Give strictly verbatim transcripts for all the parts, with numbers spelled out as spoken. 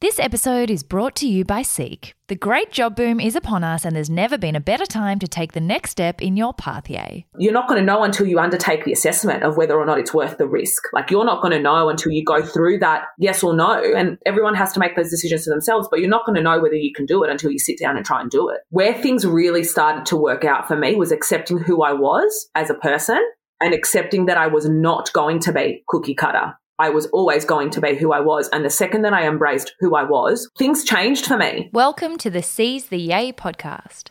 This episode is brought to you by SEEK. The great job boom is upon us, and there's never been a better time to take the next step in your pathway. You're not going to know until you undertake the assessment of whether or not it's worth the risk. Like, you're not going to know until you go through that yes or no, and everyone has to make those decisions for themselves, but you're not going to know whether you can do it until you sit down and try and do it. Where things really started to work out for me was accepting who I was as a person and accepting that I was not going to be cookie cutter. I was always going to be who I was. And the second that I embraced who I was, things changed for me. Welcome to the Seize the Yay podcast.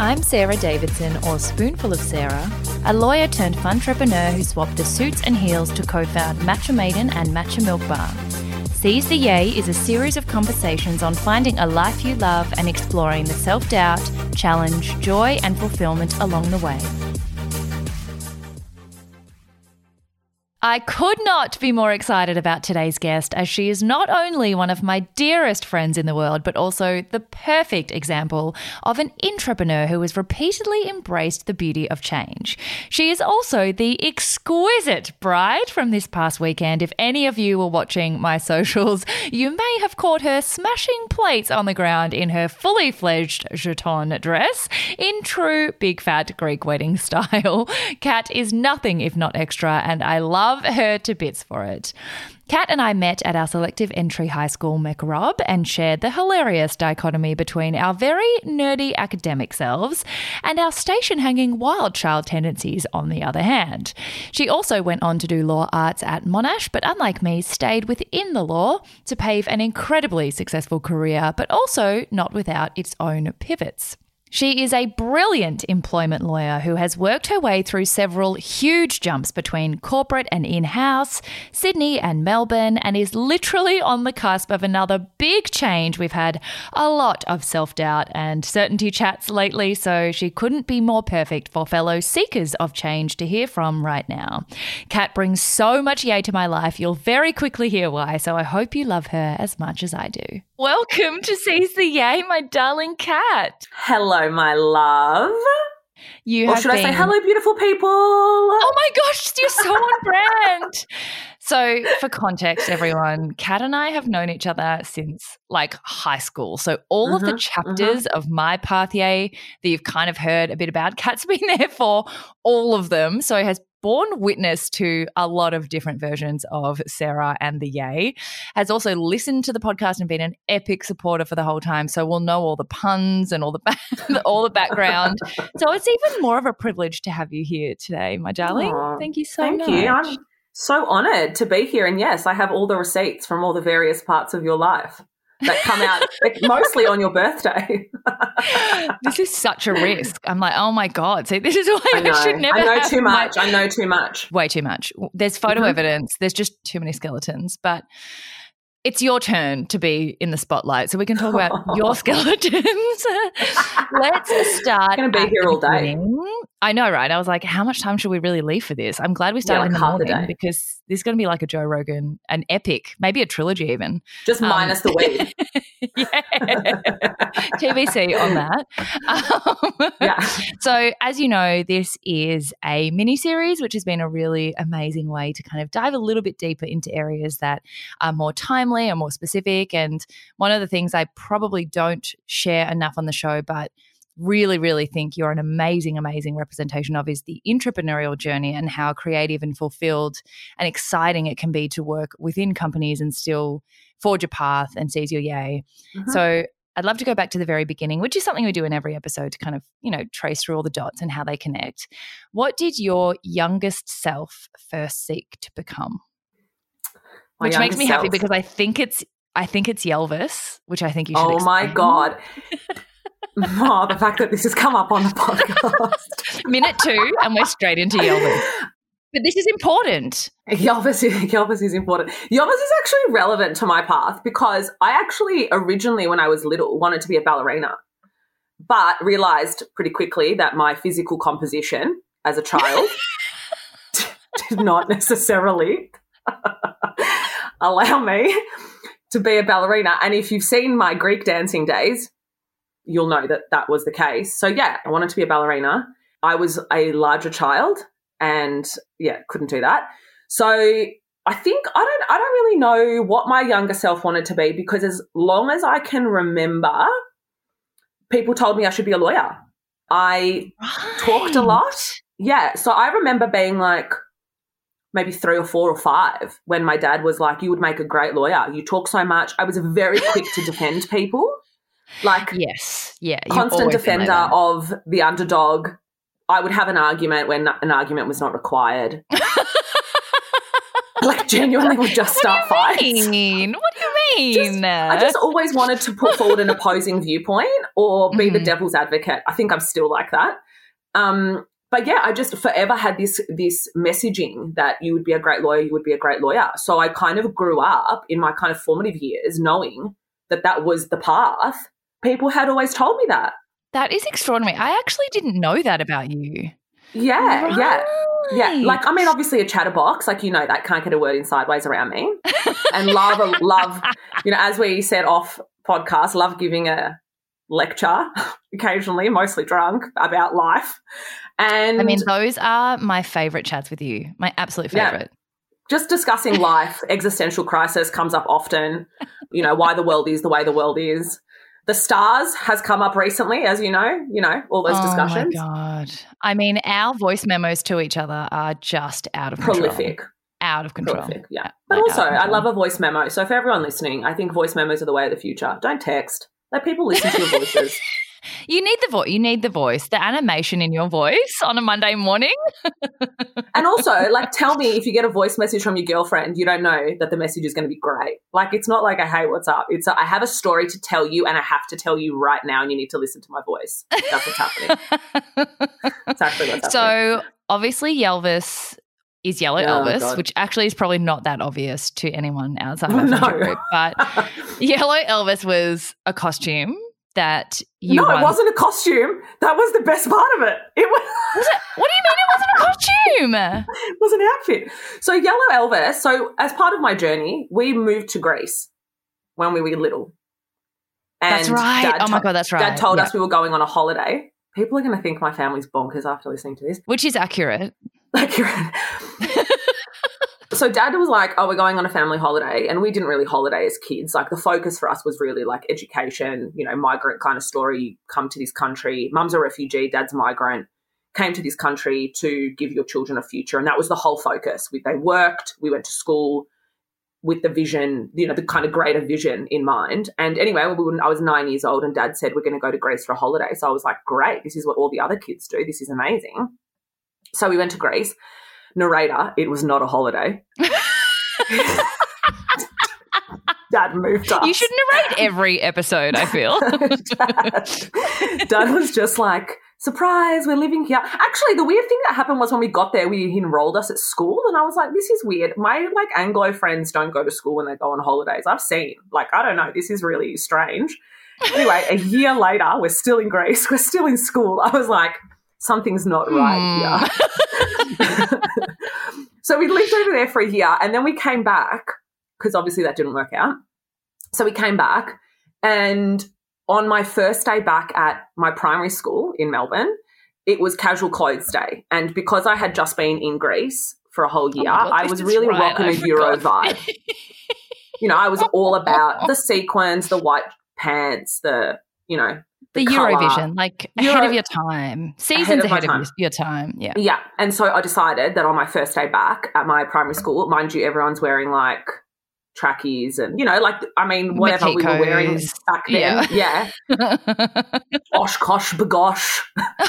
I'm Sarah Davidson, or Spoonful of Sarah, a lawyer turned funtrepreneur who swapped the suits and heels to co-found Matcha Maiden and Matcha Milk Bar. Seize the Yay is a series of conversations on finding a life you love and exploring the self-doubt, challenge, joy and fulfillment along the way. I could not be more excited about today's guest, as she is not only one of my dearest friends in the world, but also the perfect example of an intrapreneur who has repeatedly embraced the beauty of change. She is also the exquisite bride from this past weekend. If any of you were watching my socials, you may have caught her smashing plates on the ground in her fully fledged jeton dress in true big fat Greek wedding style. Kat is nothing if not extra, and I love Love her to bits for it. Kat and I met at our selective entry high school, MacRob, and shared the hilarious dichotomy between our very nerdy academic selves and our station-hanging wild child tendencies on the other hand. She also went on to do law arts at Monash, but unlike me, stayed within the law to pave an incredibly successful career, but also not without its own pivots. She is a brilliant employment lawyer who has worked her way through several huge jumps between corporate and in-house, Sydney and Melbourne, and is literally on the cusp of another big change. We've had a lot of self-doubt and certainty chats lately, so she couldn't be more perfect for fellow seekers of change to hear from right now. Kat brings so much yay to my life. You'll very quickly hear why, so I hope you love her as much as I do. Welcome to Seize the Yay, my darling Kat. Hello. Hello, my love. You or have should been... I say hello, beautiful people? Oh my gosh, you're so on brand. So for context, everyone, Kat and I have known each other since like high school. So all mm-hmm, of the chapters mm-hmm. of my pathway that you've kind of heard a bit about, Kat's been there for all of them. So has borne witness to a lot of different versions of Sarah and the Yay, has also listened to the podcast and been an epic supporter for the whole time, so we'll know all the puns and all the ba- all the background. So it's even more of a privilege to have you here today, my darling. Aww, thank you so thank much. Thank you. I'm so honoured to be here, and yes, I have all the receipts from all the various parts of your life that come out like, mostly on your birthday. This is such a risk. I'm like, oh, my God. See, this is why I, I should never I know have too much. My... I know too much. Way too much. There's photo mm-hmm. evidence. There's just too many skeletons. But it's your turn to be in the spotlight, so we can talk about oh. your skeletons. Let's start. I'm going to be here all day. I know, right? I was like, how much time should we really leave for this? I'm glad we started yeah, like in the morning, because this is going to be like a Joe Rogan, an epic, maybe a trilogy even. Just um, minus the weed. Yeah. T B C on that. Um, yeah. So as you know, this is a mini-series, which has been a really amazing way to kind of dive a little bit deeper into areas that are more timely and more specific. And one of the things I probably don't share enough on the show, but really, really think you're an amazing, amazing representation of, is the entrepreneurial journey and how creative and fulfilled and exciting it can be to work within companies and still forge a path and seize your yay. Mm-hmm. So I'd love to go back to the very beginning, which is something we do in every episode to kind of, you know, trace through all the dots and how they connect. What did your youngest self first seek to become? My which makes me self. happy because I think it's I think it's Yelvis, which I think you should Oh, explain. My God. Oh, the fact that this has come up on the podcast. Minute two and we're straight into Yelvis. But this is important. Yelvis is, Yelvis is important. Yelvis is actually relevant to my path because I actually originally, when I was little, wanted to be a ballerina. but realised pretty quickly that my physical composition as a child did not necessarily allow me to be a ballerina. And if you've seen my Greek dancing days, you'll know that that was the case. So, yeah, I wanted to be a ballerina. I was a larger child and, yeah, couldn't do that. So I think I don't I don't really know what my younger self wanted to be, because as long as I can remember, people told me I should be a lawyer. I right. talked a lot. Yeah. So I remember being like maybe three or four or five when my dad was like, you would make a great lawyer. You talk so much. I was very quick to defend people. Like, yes, yeah, constant defender like of the underdog. I would have an argument when an argument was not required. Like, genuinely would just start fights. What do you mean? What do you mean? Just, I just always wanted to put forward an opposing viewpoint or be mm-hmm. the devil's advocate. I think I'm still like that. Um, but, yeah, I just forever had this this messaging that you would be a great lawyer, you would be a great lawyer. So I kind of grew up in my kind of formative years knowing that that was the path. People had always told me that. That is extraordinary. I actually didn't know that about you. Yeah, right. yeah. Yeah, like, I mean, obviously a chatterbox, like, you know, that can't get a word in sideways around me. And love, love, you know, as we said off podcast, love giving a lecture occasionally, mostly drunk, about life. And I mean, those are my favourite chats with you, my absolute favourite. Yeah. Just discussing life, existential crisis comes up often, you know, why the world is the way the world is. The stars has come up recently, as you know, you know, all those oh discussions. Oh, my God. I mean, our voice memos to each other are just out of control. Prolific. Out of control. Prolific, yeah. yeah but like also, I love a voice memo. So for everyone listening, I think voice memos are the way of the future. Don't text. Let people listen to your voices. You need the voice. You need the voice, the animation in your voice on a Monday morning. And also, like, tell me if you get a voice message from your girlfriend, you don't know that the message is going to be great. Like, it's not like, hey, what's up? It's a, I have a story to tell you and I have to tell you right now and you need to listen to my voice. That's what's happening. That's actually what's happening. So obviously Yelvis is Yellow oh, Elvis, God. Which actually is probably not that obvious to anyone outside of our friend group. But Yellow Elvis was a costume. That you no, won. It wasn't a costume. That was the best part of it. It was. was it, what do you mean it wasn't a costume? It was an outfit. So Yellow Elvis. So as part of my journey, we moved to Greece when we were little. And that's right. Dad oh to- my God, that's right. Dad told yep. us we were going on a holiday. People are going to think my family's bonkers after listening to this, which is accurate. Accurate. So Dad was like, oh, we're going on a family holiday, and we didn't really holiday as kids. Like, the focus for us was really like education, you know, migrant kind of story, come to this country. Mum's a refugee, Dad's migrant, came to this country to give your children a future, and that was the whole focus. We, they worked, we went to school with the vision, you know, the kind of greater vision in mind. And anyway, we wouldn't, I was nine years old and Dad said we're going to go to Greece for a holiday. So I was like, great, this is what all the other kids do. This is amazing. So we went to Greece. Narrator, it was not a holiday. Dad moved up. You should narrate every episode, I feel. Dad, Dad was just like, surprise, we're living here. Actually, the weird thing that happened was when we got there, we he enrolled us at school, and I was like, this is weird. My, like, Anglo friends don't go to school when they go on holidays. I've seen. Like, I don't know. This is really strange. Anyway, a year later, we're still in Greece. We're still in school. I was like, something's not right mm. here. So we lived over there for a year and then we came back because obviously that didn't work out. So we came back, and on my first day back at my primary school in Melbourne, it was casual clothes day. And because I had just been in Greece for a whole year, oh God, I was really right. rocking I a forgot. Euro vibe. You know, I was all about the sequins, the white pants, the, you know, The, the Eurovision, like Euro- ahead of your time. Seasons ahead of, ahead of time. your time, yeah. Yeah, and so I decided that on my first day back at my primary school, mind you, everyone's wearing like trackies and, you know, like, I mean, whatever Matikos. We were wearing back then. Yeah. yeah. Oshkosh Bagosh.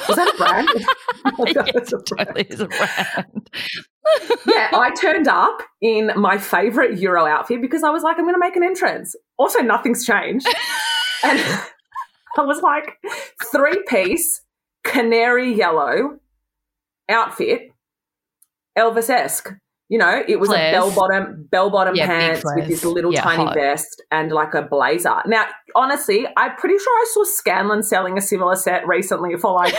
Is that a brand? Oh God, yes, that's a brand. Totally is a brand. Yeah, I turned up in my favourite Euro outfit because I was like, I'm going to make an entrance. Also, nothing's changed. And I was like, three-piece canary yellow outfit, Elvis-esque. You know, it was Claire's. a bell-bottom bell-bottom yeah, pants with this little yeah, tiny hot. vest and like a blazer. Now, honestly, I'm pretty sure I saw Scanlan selling a similar set recently for like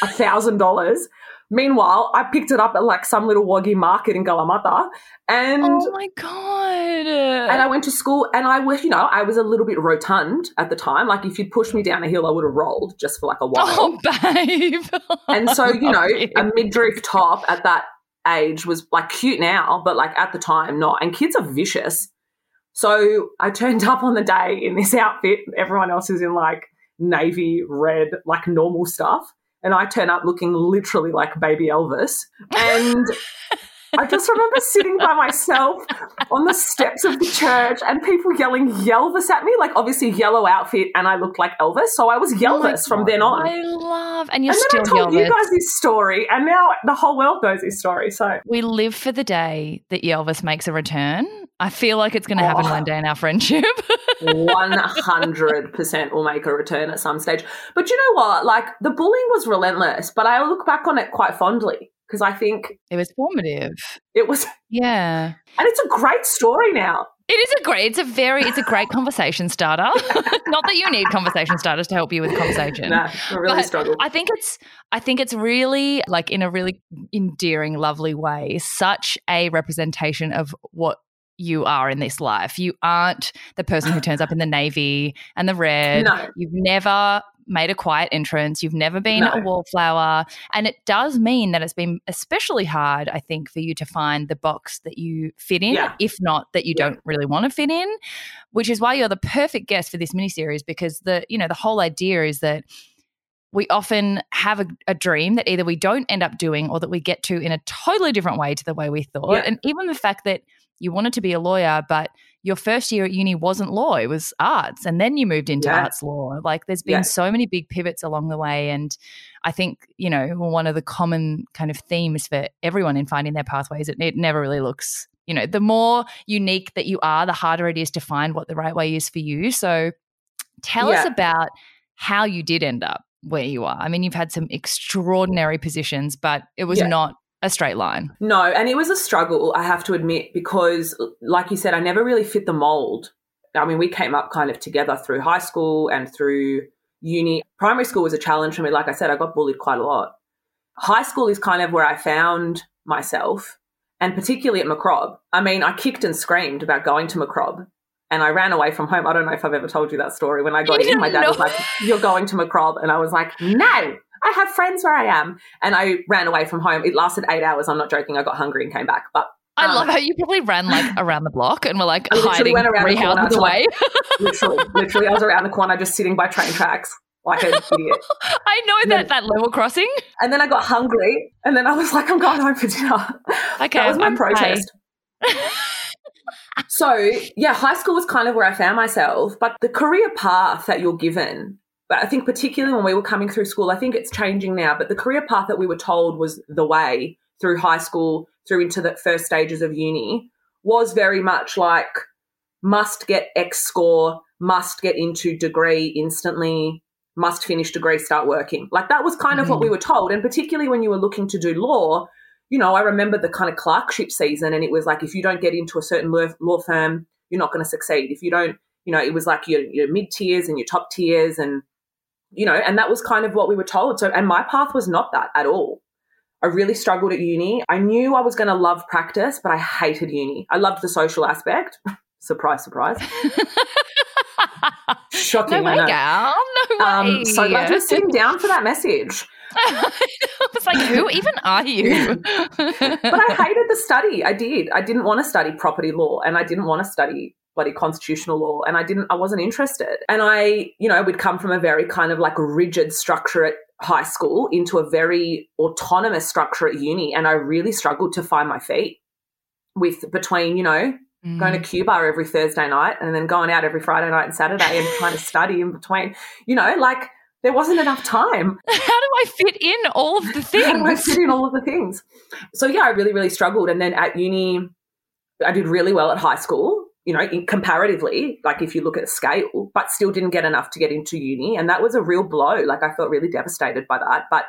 a thousand dollars. Meanwhile, I picked it up at like some little waggy market in Kalamata, and oh my god! And I went to school, and I was, you know, I was a little bit rotund at the time. Like if you'd pushed me down a hill, I would have rolled just for like a while. Oh, babe! And so you know, a midriff top at that age was like cute now, but like at the time, not. And kids are vicious. So I turned up on the day in this outfit. Everyone else is in like navy, red, like normal stuff. And I turn up looking literally like baby Elvis. And I just remember sitting by myself on the steps of the church and people yelling Yelvis at me, like obviously yellow outfit, and I looked like Elvis. So I was Yelvis oh from then on. I love – and you're and still Yelvis. And then I told Yelvis. you guys this story, and now the whole world knows this story. So we live for the day that Yelvis makes a return. I feel like it's going to happen oh. one day in our friendship. one hundred percent will make a return at some stage. But you know what? Like the bullying was relentless, but I look back on it quite fondly because I think it was formative. It was. Yeah. And it's a great story now. It is a great, it's a very, it's a great conversation starter. Not that you need conversation starters to help you with conversation. No, I really struggle. I think it's, I think it's really like in a really endearing, lovely way, such a representation of what you are in this life. You aren't the person who turns up in the navy and the red. No. You've never made a quiet entrance. You've never been no. a wallflower. And it does mean that it's been especially hard, I think, for you to find the box that you fit in, yeah. if not that you yeah. don't really want to fit in, which is why you're the perfect guest for this miniseries, because the, you know, the whole idea is that we often have a, a dream that either we don't end up doing or that we get to in a totally different way to the way we thought. Yeah. And even the fact that you wanted to be a lawyer, but your first year at uni wasn't law, it was arts, and then you moved into yeah. arts law. Like there's been yeah. so many big pivots along the way, and I think, you know, one of the common kind of themes for everyone in finding their pathways, it, it never really looks, you know, the more unique that you are, the harder it is to find what the right way is for you. So tell yeah. us about how you did end up where you are. I mean, you've had some extraordinary positions, but it was yeah. not a straight line. No, and it was a struggle, I have to admit, because like you said, I never really fit the mold. I mean, we came up kind of together through high school and through uni. Primary school was a challenge for me. Like I said, I got bullied quite a lot. High school is kind of where I found myself, and particularly at MacRob. I mean, I kicked and screamed about going to MacRob, and I ran away from home. I don't know if I've ever told you that story. When I got in, my dad know. was like, "You're going to MacRob," and I was like, "No. I have friends where I am." And I ran away from home. It lasted eight hours. I'm not joking. I got hungry and came back. But um, I love how you probably ran like around the block and were like I hiding went around three the houses away. Like, literally, literally, I was around the corner just sitting by train tracks like an idiot. I know that, then, that level crossing. And then I got hungry and then I was like, I'm going home for dinner. Okay, that was my okay. protest. So, yeah, high school was kind of where I found myself. But the career path that you're given, but I think particularly when we were coming through school, I think it's changing now, but the career path that we were told was the way through high school, through into the first stages of uni, was very much like must get X score, must get into degree instantly, must finish degree, start working. Like that was kind mm-hmm. of what we were told. And particularly when you were looking to do law, you know, I remember the kind of clerkship season, and it was like if you don't get into a certain law firm, you're not going to succeed. If you don't, you know, it was like your, your mid-tiers and your top tiers, and you know, and that was kind of what we were told. So, and my path was not that at all. I really struggled at uni. I knew I was going to love practice, but I hated uni. I loved the social aspect. Surprise, surprise. Shocking. No way, gal. No way. Um, so I'm just sitting down for that message. I was like, who even are you? But I hated the study. I did. I didn't want to study property law, and I didn't want to study bloody constitutional law, and I didn't, I wasn't interested. And I, you know, would come from a very kind of like rigid structure at high school into a very autonomous structure at uni, and I really struggled to find my feet with between, you know, mm. going to Q Bar every Thursday night and then going out every Friday night and Saturday and trying to study in between, you know, like there wasn't enough time. How do I fit in all of the things? How do I fit in all of the things? So, yeah, I really, really struggled. And then at uni, I did really well at high school, you know, in comparatively, like if you look at scale, but still didn't get enough to get into uni. And that was a real blow. Like I felt really devastated by that, but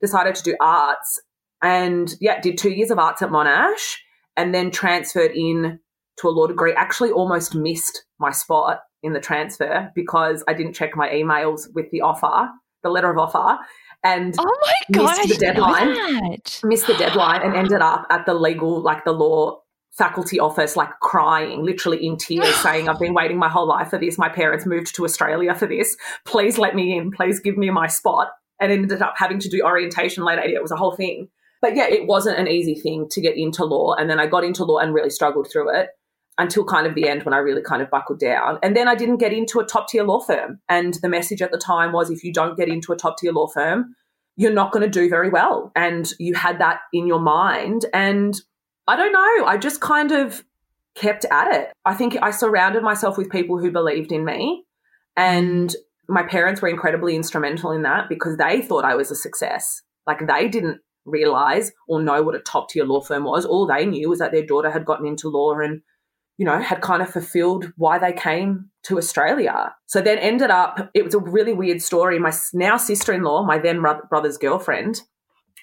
decided to do arts, and yeah, did two years of arts at Monash and then transferred in to a law degree. Actually almost missed my spot in the transfer because I didn't check my emails with the offer, the letter of offer, and oh my God, missed the deadline. That. Missed the deadline and ended up at the legal, like the law faculty office, like crying, literally in tears, saying, I've been waiting my whole life for this. My parents moved to Australia for this. Please let me in. Please give me my spot. And ended up having to do orientation later. It was a whole thing. But yeah, it wasn't an easy thing to get into law. And then I got into law and really struggled through it until kind of the end when I really kind of buckled down. And then I didn't get into a top-tier law firm. And the message at the time was, if you don't get into a top-tier law firm, you're not going to do very well. And you had that in your mind. And I don't know, I just kind of kept at it. I think I surrounded myself with people who believed in me. And my parents were incredibly instrumental in that because they thought I was a success. Like they didn't realise or know what a top-tier law firm was. All they knew was that their daughter had gotten into law and, you know, had kind of fulfilled why they came to Australia. So then ended up, it was a really weird story. My now sister-in-law, my then brother's girlfriend,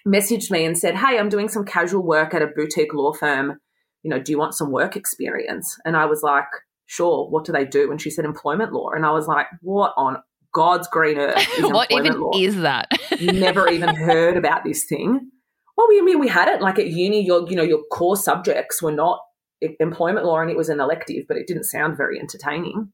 messaged me and said, hey, I'm doing some casual work at a boutique law firm. You know, do you want some work experience? And I was like, sure, what do they do? And she said employment law. And I was like, what on God's green earth is what even law? Is that? Never even heard about this thing. Well, we, I mean, we had it like at uni, your, you know, your core subjects were not employment law and it was an elective, but it didn't sound very entertaining.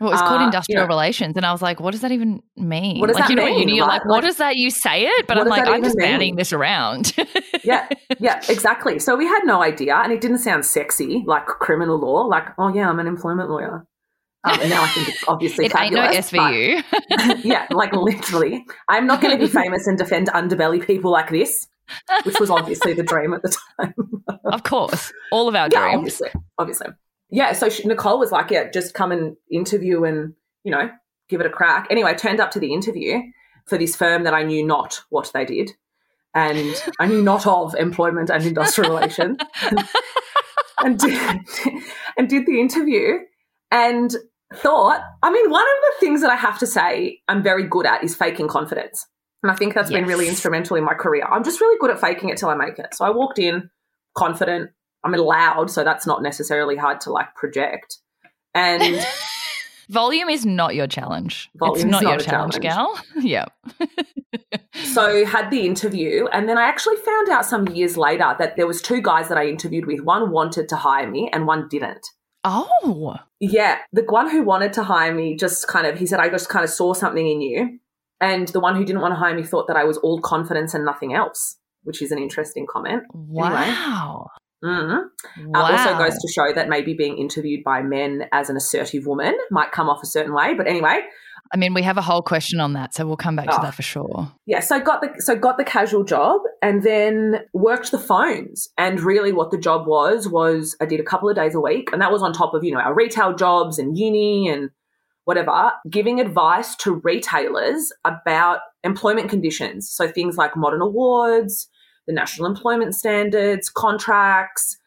Well, it was called uh, industrial you know, relations, and I was like, what does that even mean? What does like, that you know, mean? Uni, you're right? like, what does that, you say it, but I'm like, I'm just banning this around. yeah, yeah, exactly. So we had no idea, and it didn't sound sexy, like criminal law, like, oh, yeah, I'm an employment lawyer. Um, and now I think it's obviously it fabulous. It ain't no S V U. yeah, like literally. I'm not going to be famous and defend underbelly people like this, which was obviously the dream at the time. Of course, all of our yeah, dreams. Obviously, obviously. Yeah, so she, Nicole was like, yeah, just come and interview and, you know, give it a crack. Anyway, I turned up to the interview for this firm that I knew not what they did and I knew not of employment and industrial relations and, and, did, and did the interview and thought, I mean, one of the things that I have to say I'm very good at is faking confidence, and I think that's yes. been really instrumental in my career. I'm just really good at faking it till I make it. So I walked in confident. I'm loud, so that's not necessarily hard to like project. And volume is not your challenge. It's not, not your challenge, challenge, gal. Yeah. So had the interview, and then I actually found out some years later that there was two guys that I interviewed with. One wanted to hire me and one didn't. Oh. Yeah. The one who wanted to hire me just kind of, he said, I just kind of saw something in you. And the one who didn't want to hire me thought that I was all confidence and nothing else, which is an interesting comment. Wow. Anyway. Mm-hmm. Wow. Uh, also goes to show that maybe being interviewed by men as an assertive woman might come off a certain way. But anyway. I mean, we have a whole question on that, so we'll come back oh. to that for sure. Yeah, so got the so got the casual job and then worked the phones. And really what the job was was I did a couple of days a week, and that was on top of, you know, our retail jobs and uni and whatever, giving advice to retailers about employment conditions. So things like modern awards, the national employment standards, contracts,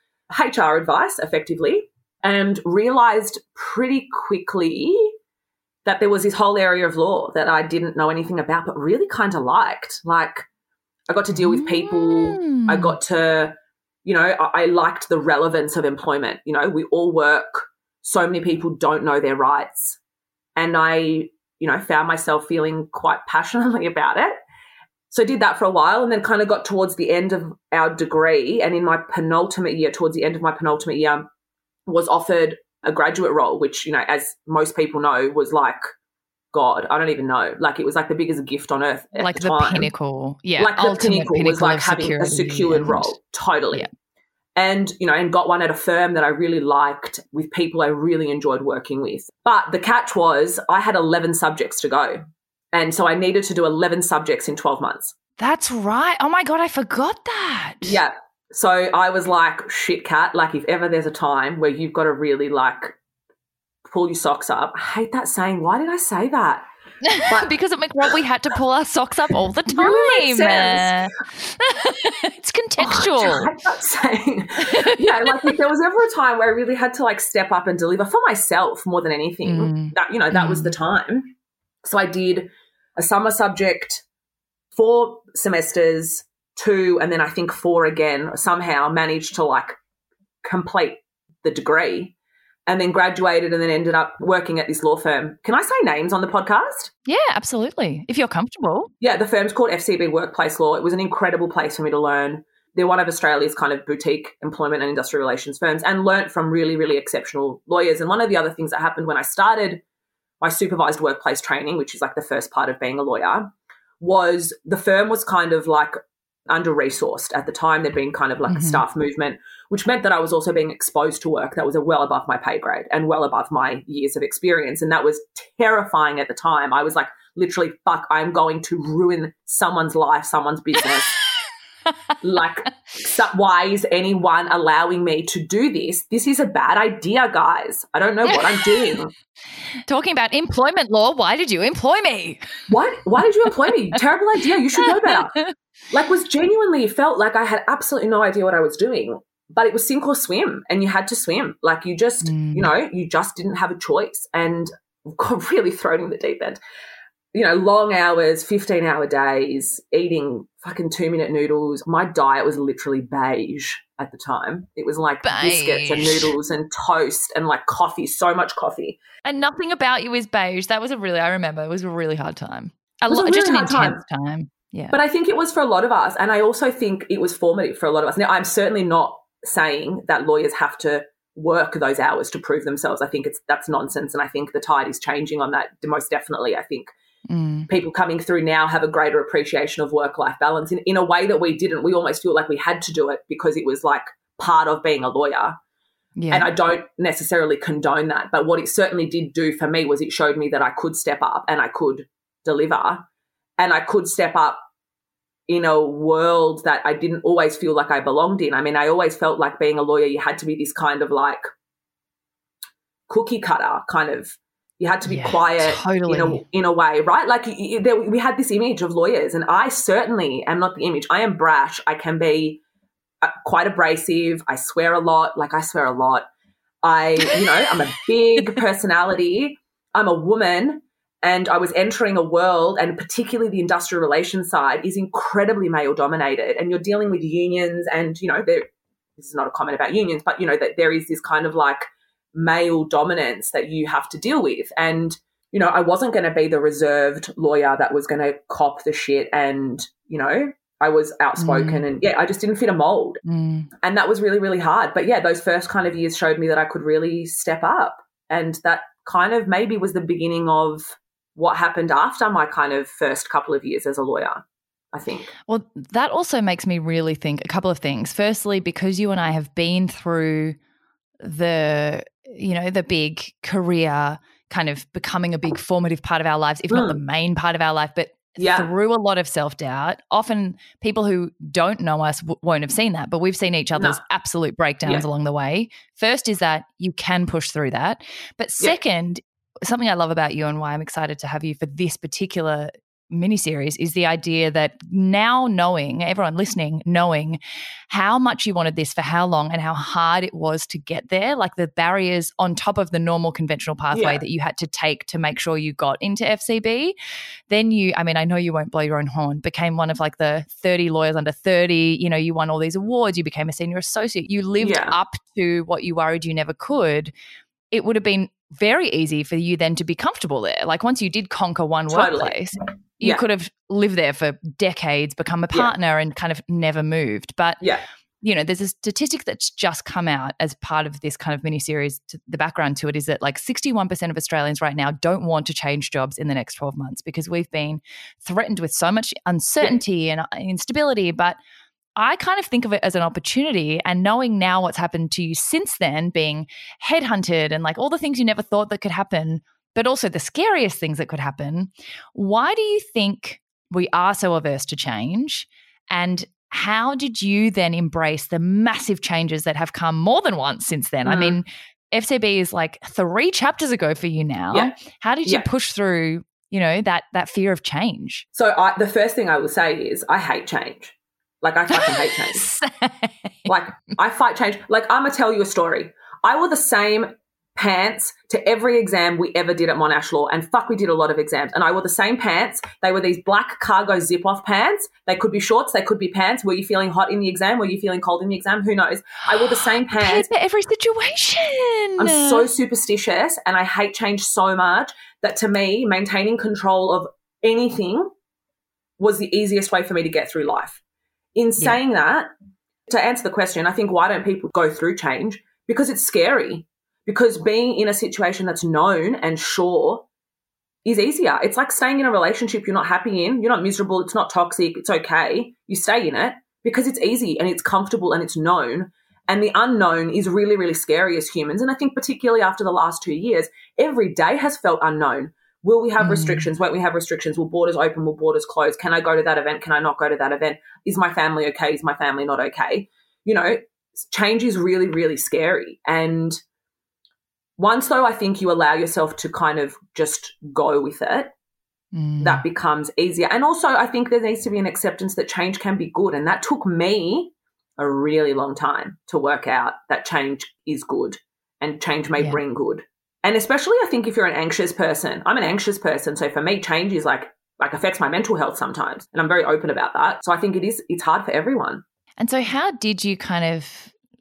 H R advice effectively, and realised pretty quickly that there was this whole area of law that I didn't know anything about but really kind of liked. Like I got to deal with people. Mm. I got to, you know, I-, I liked the relevance of employment. You know, we all work. So many people don't know their rights. And I, you know, found myself feeling quite passionately about it. So I did that for a while and then kind of got towards the end of our degree, and in my penultimate year, towards the end of my penultimate year, was offered a graduate role, which, you know, as most people know, was like, God, I don't even know. Like it was like the biggest gift on earth at the time. Like the pinnacle. Yeah. Like the pinnacle was like having a secured role. Totally. Yeah. And, you know, and got one at a firm that I really liked with people I really enjoyed working with. But the catch was I had eleven subjects to go. And so I needed to do eleven subjects in twelve months. That's right. Oh, my God, I forgot that. Yeah. So I was like, shit, Kat, like if ever there's a time where you've got to really like pull your socks up. I hate that saying. Why did I say that? But- because at MacRob we had to pull our socks up all the time. Really makes sense. It's contextual. Oh, I hate that saying. Yeah, like if there was ever a time where I really had to like step up and deliver for myself more than anything, mm. that, you know, that mm. was the time. So I did a summer subject, four semesters, two, and then I think four again, somehow managed to like complete the degree and then graduated and then ended up working at this law firm. Can I say names on the podcast? Yeah, absolutely, if you're comfortable. Yeah, the firm's called F C B Workplace Law. It was an incredible place for me to learn. They're one of Australia's kind of boutique employment and industrial relations firms, and learnt from really, really exceptional lawyers. And one of the other things that happened when I started my supervised workplace training, which is like the first part of being a lawyer, was the firm was kind of like under-resourced at the time. There'd been kind of like mm-hmm. a staff movement, which meant that I was also being exposed to work that was well above my pay grade and well above my years of experience. And that was terrifying at the time. I was like, literally, fuck, I'm going to ruin someone's life, someone's business. Like, so why is anyone allowing me to do this? This is a bad idea, guys. I don't know what I'm doing. Talking about employment law, why did you employ me? What? Why did you employ me? Terrible idea. You should know better. Like, was genuinely felt like I had absolutely no idea what I was doing, but it was sink or swim, and you had to swim. Like, you just, mm. you know, you just didn't have a choice, and got really thrown in the deep end. You know, long hours, fifteen-hour days, eating fucking two-minute noodles. My diet was literally beige at the time. It was like beige. Biscuits and noodles and toast and like coffee, so much coffee. And nothing about you is beige. That was a really, I remember, it was a really hard time. A it was lo- a really just an hard intense time. time. Yeah. But I think it was for a lot of us, and I also think it was formative for a lot of us. Now, I'm certainly not saying that lawyers have to work those hours to prove themselves. I think it's that's nonsense, and I think the tide is changing on that most definitely, I think. Mm. People coming through now have a greater appreciation of work-life balance in, in a way that we didn't. We almost feel like we had to do it because it was like part of being a lawyer. Yeah. And I don't necessarily condone that. But what it certainly did do for me was it showed me that I could step up and I could deliver, and I could step up in a world that I didn't always feel like I belonged in. I mean, I always felt like being a lawyer, you had to be this kind of like cookie cutter kind of. You had to be yeah, quiet totally. in, a, in a way, right? Like you, you, there, we had this image of lawyers, and I certainly am not the image. I am brash. I can be uh, quite abrasive. I swear a lot. Like I swear a lot. I, you know, I'm a big personality. I'm a woman, and I was entering a world, and particularly the industrial relations side is incredibly male-dominated, and you're dealing with unions and, you know, there, this is not a comment about unions, but, you know, that there is this kind of like male dominance that you have to deal with. And, you know, I wasn't going to be the reserved lawyer that was going to cop the shit and, you know, I was outspoken mm. and, yeah, I just didn't fit a mold. Mm. And that was really, really hard. But, yeah, those first kind of years showed me that I could really step up, and that kind of maybe was the beginning of what happened after my kind of first couple of years as a lawyer, I think. Well, that also makes me really think a couple of things. Firstly, because you and I have been through the – you know, the big career kind of becoming a big formative part of our lives, if mm. not the main part of our life, but yeah. through a lot of self-doubt. Often people who don't know us w- won't have seen that, but we've seen each other's no. absolute breakdowns yeah. along the way. First is that you can push through that. But second, yeah. something I love about you and why I'm excited to have you for this particular miniseries is the idea that now knowing, everyone listening, knowing how much you wanted this for how long and how hard it was to get there, like the barriers on top of the normal conventional pathway yeah. that you had to take to make sure you got into F C B, then you, I mean, I know you won't blow your own horn, became one of like the thirty lawyers under thirty, you know, you won all these awards, you became a senior associate, you lived yeah. up to what you worried you never could. It would have been very easy for you then to be comfortable there. Like once you did conquer one totally. workplace, you yeah. could have lived there for decades, become a partner yeah. and kind of never moved. But, yeah. you know, there's a statistic that's just come out as part of this kind of miniseries. To, the background to it is that like sixty-one percent of Australians right now don't want to change jobs in the next twelve months because we've been threatened with so much uncertainty yeah. and instability. But I kind of think of it as an opportunity, and knowing now what's happened to you since then, being headhunted and like all the things you never thought that could happen, but also the scariest things that could happen. Why do you think we are so averse to change? And how did you then embrace the massive changes that have come more than once since then? Mm. I mean, F C B is like three chapters ago for you now. Yeah. How did you yeah. push through, you know, that that fear of change? So I, the first thing I will say is I hate change. Like I fucking hate change. Same. Like I fight change. Like I'm going to tell you a story. I wore the same pants to every exam we ever did at Monash Law, and fuck, we did a lot of exams. And I wore the same pants. They were these black cargo zip-off pants. They could be shorts. They could be pants. Were you feeling hot in the exam? Were you feeling cold in the exam? Who knows? I wore the same pants. For every situation. I'm so superstitious, and I hate change so much that to me maintaining control of anything was the easiest way for me to get through life. In saying yeah. that, to answer the question, I think why don't people go through change? Because it's scary. Because being in a situation that's known and sure is easier. It's like staying in a relationship you're not happy in, you're not miserable, it's not toxic, it's okay. You stay in it because it's easy and it's comfortable and it's known. And the unknown is really, really scary as humans. And I think particularly after the last two years, every day has felt unknown. Will we have mm. restrictions? Won't we have restrictions? Will borders open? Will borders close? Can I go to that event? Can I not go to that event? Is my family okay? Is my family not okay? You know, change is really, really scary. And once, though, I think you allow yourself to kind of just go with it, mm. that becomes easier. And also I think there needs to be an acceptance that change can be good, and that took me a really long time to work out that change is good and change may yeah. bring good. And especially I think if you're an anxious person. I'm an anxious person, so for me change is like like affects my mental health sometimes, and I'm very open about that. So I think it is it's hard for everyone. And so how did you kind of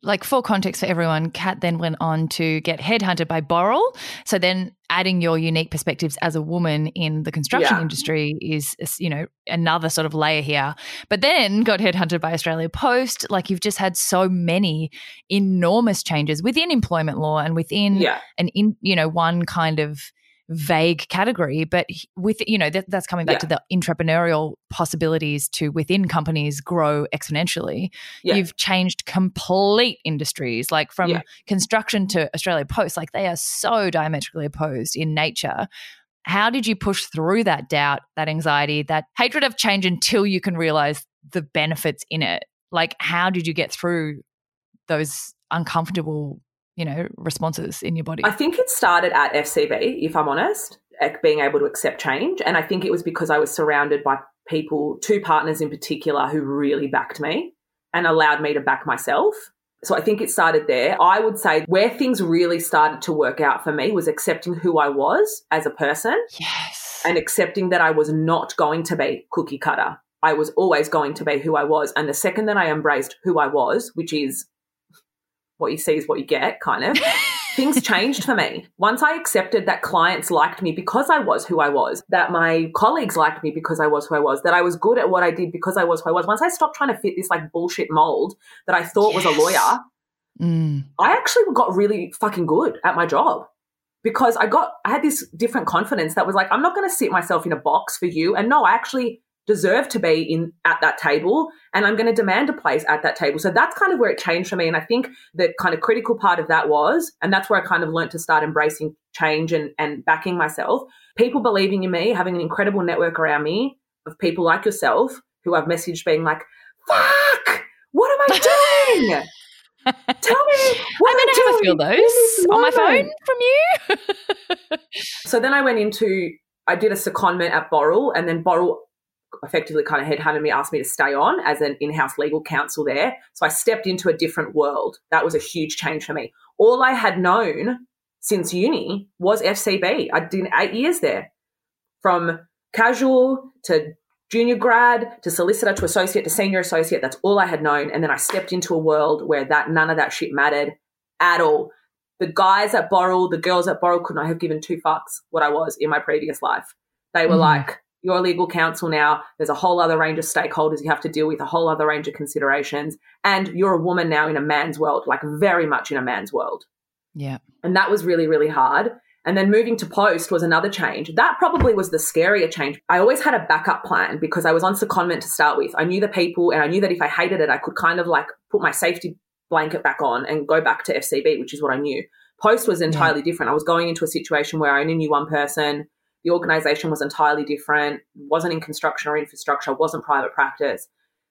Like for context for everyone, Kat then went on to get headhunted by Boral. So then adding your unique perspectives as a woman in the construction yeah. industry is, you know, another sort of layer here. But then got headhunted by Australia Post. Like you've just had so many enormous changes within employment law and within yeah. an, in, you know, one kind of vague category, but with, you know, that, that's coming back yeah. to the entrepreneurial possibilities to within companies grow exponentially. Yeah. You've changed complete industries, like from yeah. construction to Australia Post, like they are so diametrically opposed in nature. How did you push through that doubt, that anxiety, that hatred of change until you can realize the benefits in it? Like how did you get through those uncomfortable you know, responses in your body? I think it started at F C B, if I'm honest, like being able to accept change. And I think it was because I was surrounded by people, two partners in particular, who really backed me and allowed me to back myself. So I think it started there. I would say where things really started to work out for me was accepting who I was as a person. Yes. And accepting that I was not going to be cookie cutter. I was always going to be who I was. And the second that I embraced who I was, which is what you see is what you get, kind of, things changed for me. Once I accepted that clients liked me because I was who I was, that my colleagues liked me because I was who I was, that I was good at what I did because I was who I was, once I stopped trying to fit this like bullshit mold that I thought yes. was a lawyer, mm. I actually got really fucking good at my job because I got, I had this different confidence that was like, I'm not going to sit myself in a box for you. And no, I actually deserve to be in at that table, and I'm going to demand a place at that table. So that's kind of where it changed for me. And I think the kind of critical part of that was, and that's where I kind of learned to start embracing change and, and backing myself, people believing in me, having an incredible network around me of people like yourself who I've messaged being like, fuck, what am I doing? Tell me what I'm going to have a few of those on my phone from you. So then I went into, I did a secondment at Boral, and then Boral effectively kind of headhunted me, asked me to stay on as an in-house legal counsel there. So I stepped into a different world. That was a huge change for me. All I had known since uni was F C B. I did eight years there, from casual to junior grad to solicitor to associate to senior associate. That's all I had known. And then I stepped into a world where that none of that shit mattered at all. The guys at Boral, the girls at Boral could not have given two fucks what I was in my previous life. They were mm. like, you're legal counsel now, there's a whole other range of stakeholders you have to deal with, a whole other range of considerations, and you're a woman now in a man's world, like very much in a man's world. Yeah. And that was really, really hard. And then moving to Post was another change. That probably was the scarier change. I always had a backup plan because I was on secondment to start with. I knew the people, and I knew that if I hated it, I could kind of like put my safety blanket back on and go back to F C B, which is what I knew. Post was entirely yeah. different. I was going into a situation where I only knew one person. The organisation was entirely different, wasn't in construction or infrastructure, wasn't private practice.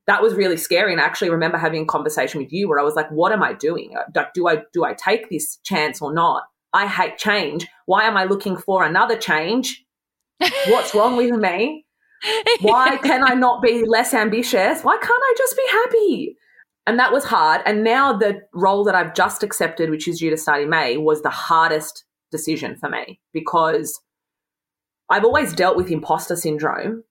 That was really scary. And I actually remember having a conversation with you where I was like, what am I doing? Do I do I take this chance or not? I hate change. Why am I looking for another change? What's wrong with me? Why can I not be less ambitious? Why can't I just be happy? And that was hard. And now the role that I've just accepted, which is due to start in May, was the hardest decision for me, because I've always dealt with imposter syndrome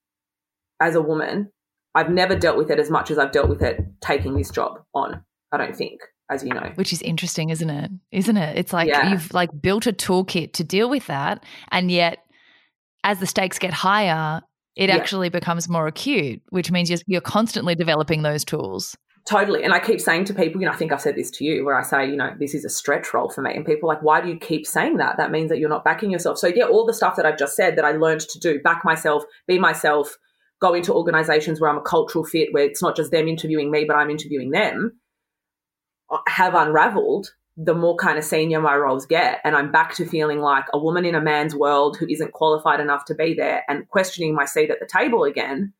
as a woman. I've never dealt with it as much as I've dealt with it taking this job on, I don't think, as you know. Which is interesting, isn't it? Isn't it? It's like yeah. you've like built a toolkit to deal with that, and yet as the stakes get higher, it yeah. actually becomes more acute, which means you're, you're constantly developing those tools. Totally. And I keep saying to people, you know, I think I've said this to you, where I say, you know, this is a stretch role for me. And people are like, why do you keep saying that? That means that you're not backing yourself. So, yeah, all the stuff that I've just said that I learned to do, back myself, be myself, go into organisations where I'm a cultural fit, where it's not just them interviewing me, but I'm interviewing them, have unravelled the more kind of senior my roles get. And I'm back to feeling like a woman in a man's world who isn't qualified enough to be there and questioning my seat at the table again,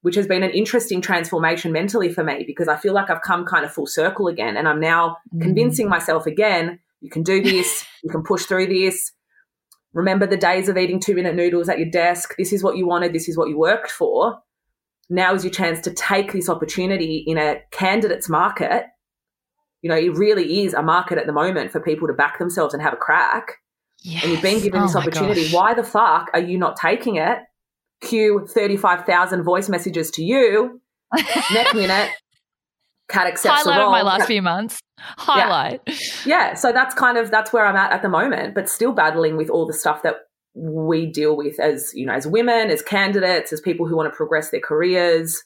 which has been an interesting transformation mentally for me, because I feel like I've come kind of full circle again, and I'm now convincing myself again, you can do this, you can push through this. Remember the days of eating two-minute noodles at your desk. This is what you wanted. This is what you worked for. Now is your chance to take this opportunity in a candidate's market. You know, it really is a market at the moment for people to back themselves and have a crack. Yes. And you've been given oh this opportunity. Gosh. Why the fuck are you not taking it? Cue thirty-five thousand voice messages to you. Next minute, Kat accepts the role. Highlight of my last Kat, few months. Highlight. Yeah. yeah. So that's kind of, that's where I'm at at the moment, but still battling with all the stuff that we deal with as, you know, as women, as candidates, as people who want to progress their careers,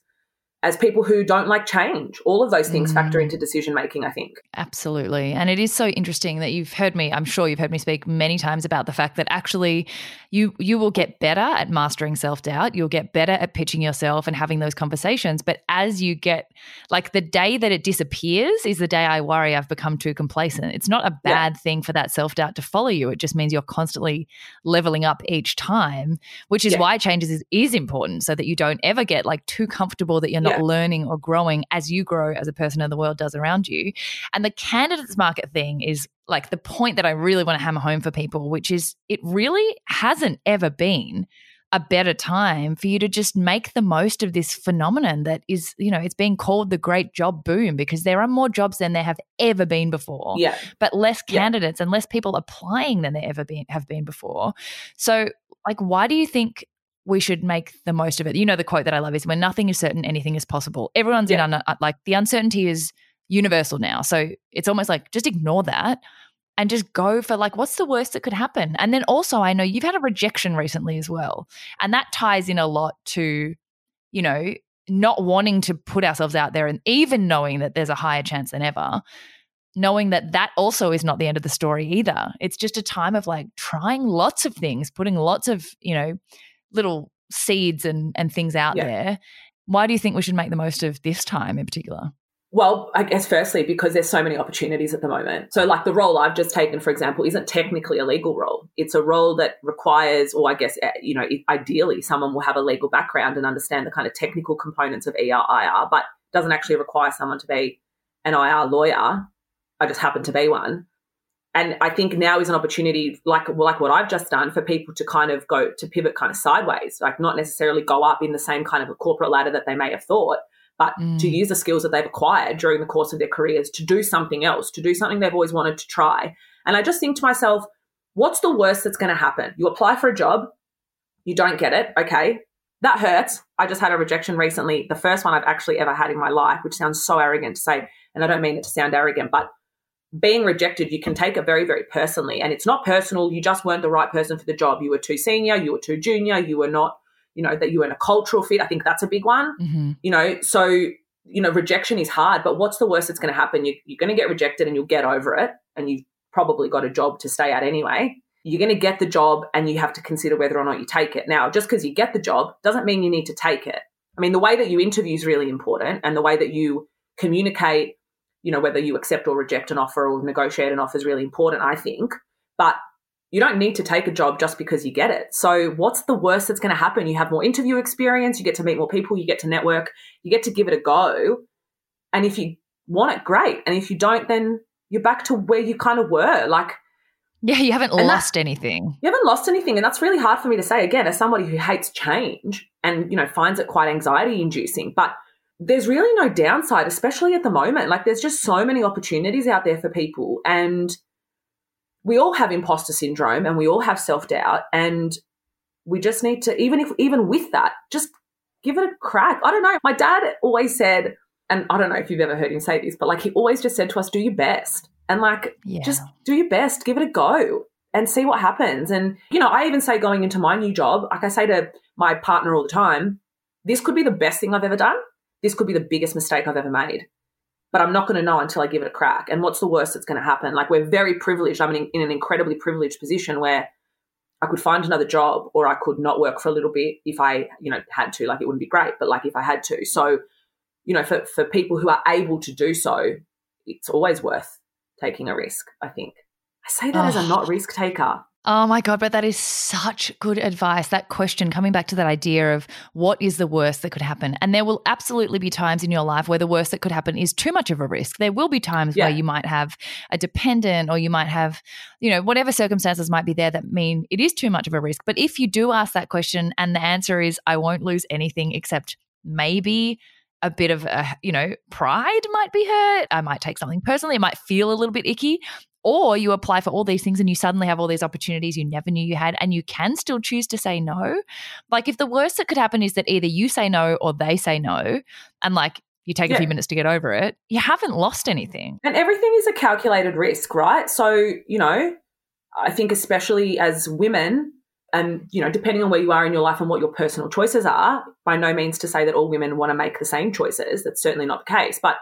as people who don't like change. All of those things mm. factor into decision-making, I think. Absolutely. And it is so interesting that you've heard me, I'm sure you've heard me speak many times about the fact that actually you you will get better at mastering self-doubt. You'll get better at pitching yourself and having those conversations. But as you get, like the day that it disappears is the day I worry I've become too complacent. It's not a bad yeah. thing for that self-doubt to follow you. It just means you're constantly leveling up each time, which is yeah. why changes is, is important, so that you don't ever get like too comfortable that you're not yeah. learning or growing as you grow as a person and the world does around you. And the candidates market thing is like the point that I really want to hammer home for people, which is it really hasn't ever been a better time for you to just make the most of this phenomenon that is, you know, it's being called the great job boom, because there are more jobs than there have ever been before, yeah. but less candidates yeah. and less people applying than there ever been have been before. So like, why do you think we should make the most of it? You know, the quote that I love is, when nothing is certain, anything is possible. Everyone's yeah. in, un- like the uncertainty is universal now. So it's almost like just ignore that and just go for like, what's the worst that could happen? And then also, I know you've had a rejection recently as well. And that ties in a lot to, you know, not wanting to put ourselves out there, and even knowing that there's a higher chance than ever, knowing that that also is not the end of the story either. It's just a time of like trying lots of things, putting lots of, you know, little seeds and, and things out yeah. there. Why do you think we should make the most of this time in particular? Well, I guess firstly, because there's so many opportunities at the moment. So like the role I've just taken, for example, isn't technically a legal role. It's a role that requires, or I guess, you know, ideally someone will have a legal background and understand the kind of technical components of E R, I R, but doesn't actually require someone to be an I R lawyer. I just happen to be one. And I think now is an opportunity, like like what I've just done, for people to kind of go to pivot kind of sideways, like not necessarily go up in the same kind of a corporate ladder that they may have thought, but mm. to use the skills that they've acquired during the course of their careers to do something else, to do something they've always wanted to try. And I just think to myself, what's the worst that's going to happen? You apply for a job, you don't get it, okay, that hurts. I just had a rejection recently, the first one I've actually ever had in my life, which sounds so arrogant to say, and I don't mean it to sound arrogant, but being rejected, you can take it very, very personally, and it's not personal. You just weren't the right person for the job. You were too senior, you were too junior, you were not, you know, that you weren't a cultural fit. I think that's a big one, mm-hmm. you know, so, you know, rejection is hard, but what's the worst that's going to happen? You, you're going to get rejected and you'll get over it, and you've probably got a job to stay at anyway. You're going to get the job, and you have to consider whether or not you take it. Now, just because you get the job doesn't mean you need to take it. I mean, the way that you interview is really important, and the way that you communicate, you know, whether you accept or reject an offer or negotiate an offer is really important, I think. But you don't need to take a job just because you get it. So what's the worst that's going to happen? You have more interview experience, you get to meet more people, you get to network, you get to give it a go. And if you want it, great. And if you don't, then you're back to where you kind of were. Like, yeah, you haven't lost that, anything. You haven't lost anything. And that's really hard for me to say, again, as somebody who hates change and, you know, finds it quite anxiety inducing. But there's really no downside, especially at the moment. Like, there's just so many opportunities out there for people, and we all have imposter syndrome and we all have self-doubt, and we just need to, even if even with that, just give it a crack. I don't know. My dad always said, and I don't know if you've ever heard him say this, but like he always just said to us, do your best. And like, yeah. just do your best, give it a go and see what happens. And, you know, I even say going into my new job, like I say to my partner all the time, this could be the best thing I've ever done. This could be the biggest mistake I've ever made, but I'm not going to know until I give it a crack. And what's the worst that's going to happen? Like, we're very privileged. I'm in, in an incredibly privileged position where I could find another job, or I could not work for a little bit if I, you know, had to. Like, it wouldn't be great, but like if I had to. So, you know, for, for people who are able to do so, it's always worth taking a risk, I think. I say that oh. as a not risk taker. Oh my God, but that is such good advice. That question, coming back to that idea of what is the worst that could happen. And there will absolutely be times in your life where the worst that could happen is too much of a risk. There will be times yeah. where you might have a dependent, or you might have, you know, whatever circumstances might be there that mean it is too much of a risk. But if you do ask that question and the answer is, I won't lose anything except maybe a bit of a, you know, pride might be hurt. I might take something personally. It might feel a little bit icky. Or you apply for all these things and you suddenly have all these opportunities you never knew you had, and you can still choose to say no. Like, if the worst that could happen is that either you say no or they say no, and like you take yeah. a few minutes to get over it, you haven't lost anything. And everything is a calculated risk, right? So, you know, I think especially as women, and, you know, depending on where you are in your life and what your personal choices are, by no means to say that all women want to make the same choices. That's certainly not the case. But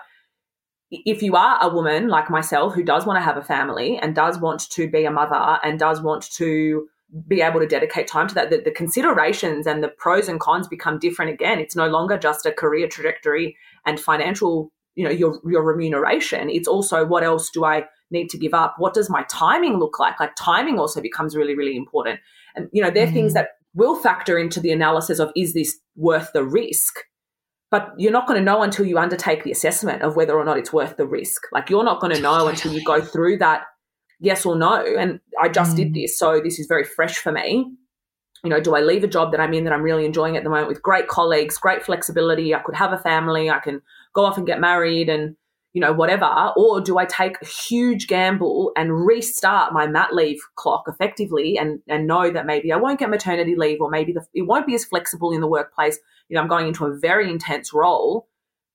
if you are a woman like myself who does want to have a family and does want to be a mother and does want to be able to dedicate time to that, the, the considerations and the pros and cons become different again. It's no longer just a career trajectory and financial, you know, your your remuneration. It's also, what else do I need to give up? What does my timing look like? Like, timing also becomes really, really important. And, you know, they're mm-hmm. things that will factor into the analysis of, is this worth the risk? But you're not going to know until you undertake the assessment of whether or not it's worth the risk. Like, you're not going to know until you go through that yes or no. And I just mm. did this, so this is very fresh for me. You know, do I leave a job that I'm in that I'm really enjoying at the moment with great colleagues, great flexibility, I could have a family, I can go off and get married and, you know, whatever, or do I take a huge gamble and restart my mat leave clock effectively and, and know that maybe I won't get maternity leave, or maybe the, it won't be as flexible in the workplace. You know, I'm going into a very intense role.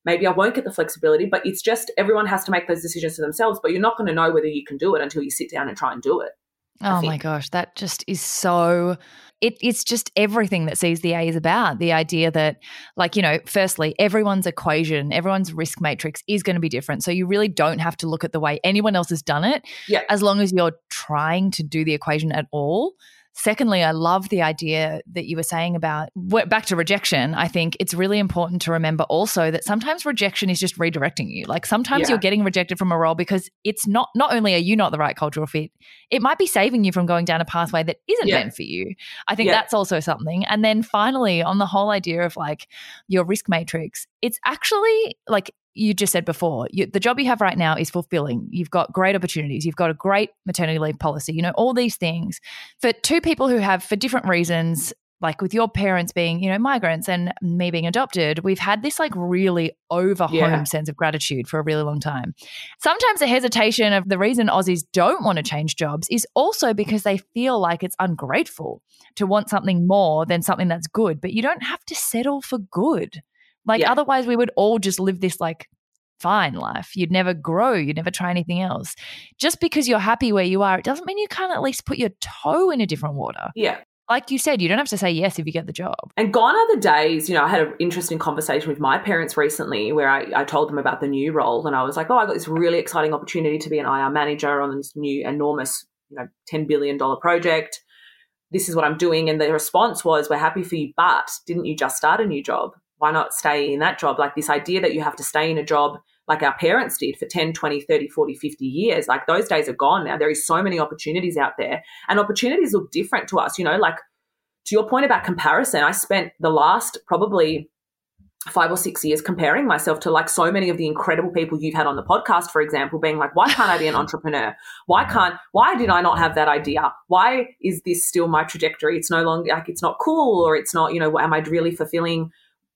Maybe I won't get the flexibility, but it's just, everyone has to make those decisions for themselves, but you're not going to know whether you can do it until you sit down and try and do it. Oh my gosh, that just is so, it, it's just everything that Seize the A is about. The idea that, like, you know, firstly, everyone's equation, everyone's risk matrix is going to be different. So you really don't have to look at the way anyone else has done it, yeah. as long as you're trying to do the equation at all. Secondly, I love the idea that you were saying about, back to rejection, I think it's really important to remember also that sometimes rejection is just redirecting you. Like, sometimes yeah. you're getting rejected from a role because it's not, not only are you not the right cultural fit, it might be saving you from going down a pathway that isn't yeah. meant for you. I think yeah. that's also something. And then finally, on the whole idea of like your risk matrix, it's actually like, you just said before, you, the job you have right now is fulfilling. You've got great opportunities. You've got a great maternity leave policy, you know, all these things. For two people who have, for different reasons, like with your parents being, you know, migrants and me being adopted, we've had this like really over-home yeah. sense of gratitude for a really long time. Sometimes the hesitation of the reason Aussies don't want to change jobs is also because they feel like it's ungrateful to want something more than something that's good, but you don't have to settle for good. Like yeah. otherwise we would all just live this like fine life. You'd never grow. You'd never try anything else. Just because you're happy where you are, it doesn't mean you can't at least put your toe in a different water. Yeah. Like you said, you don't have to say yes if you get the job. And gone are the days, you know, I had an interesting conversation with my parents recently where I, I told them about the new role, and I was like, oh, I got this really exciting opportunity to be an I R manager on this new enormous, you know, ten billion dollars project. This is what I'm doing. And the response was, we're happy for you, but didn't you just start a new job? Why not stay in that job? Like, this idea that you have to stay in a job like our parents did for ten, twenty, thirty, forty, fifty years, like, those days are gone now. There is so many opportunities out there, and opportunities look different to us. You know, like, to your point about comparison, I spent the last probably five or six years comparing myself to like so many of the incredible people you've had on the podcast, for example, being like, why can't I be an entrepreneur? Why can't, why did I not have that idea? Why is this still my trajectory? It's no longer like, it's not cool, or it's not, you know, am I really fulfilling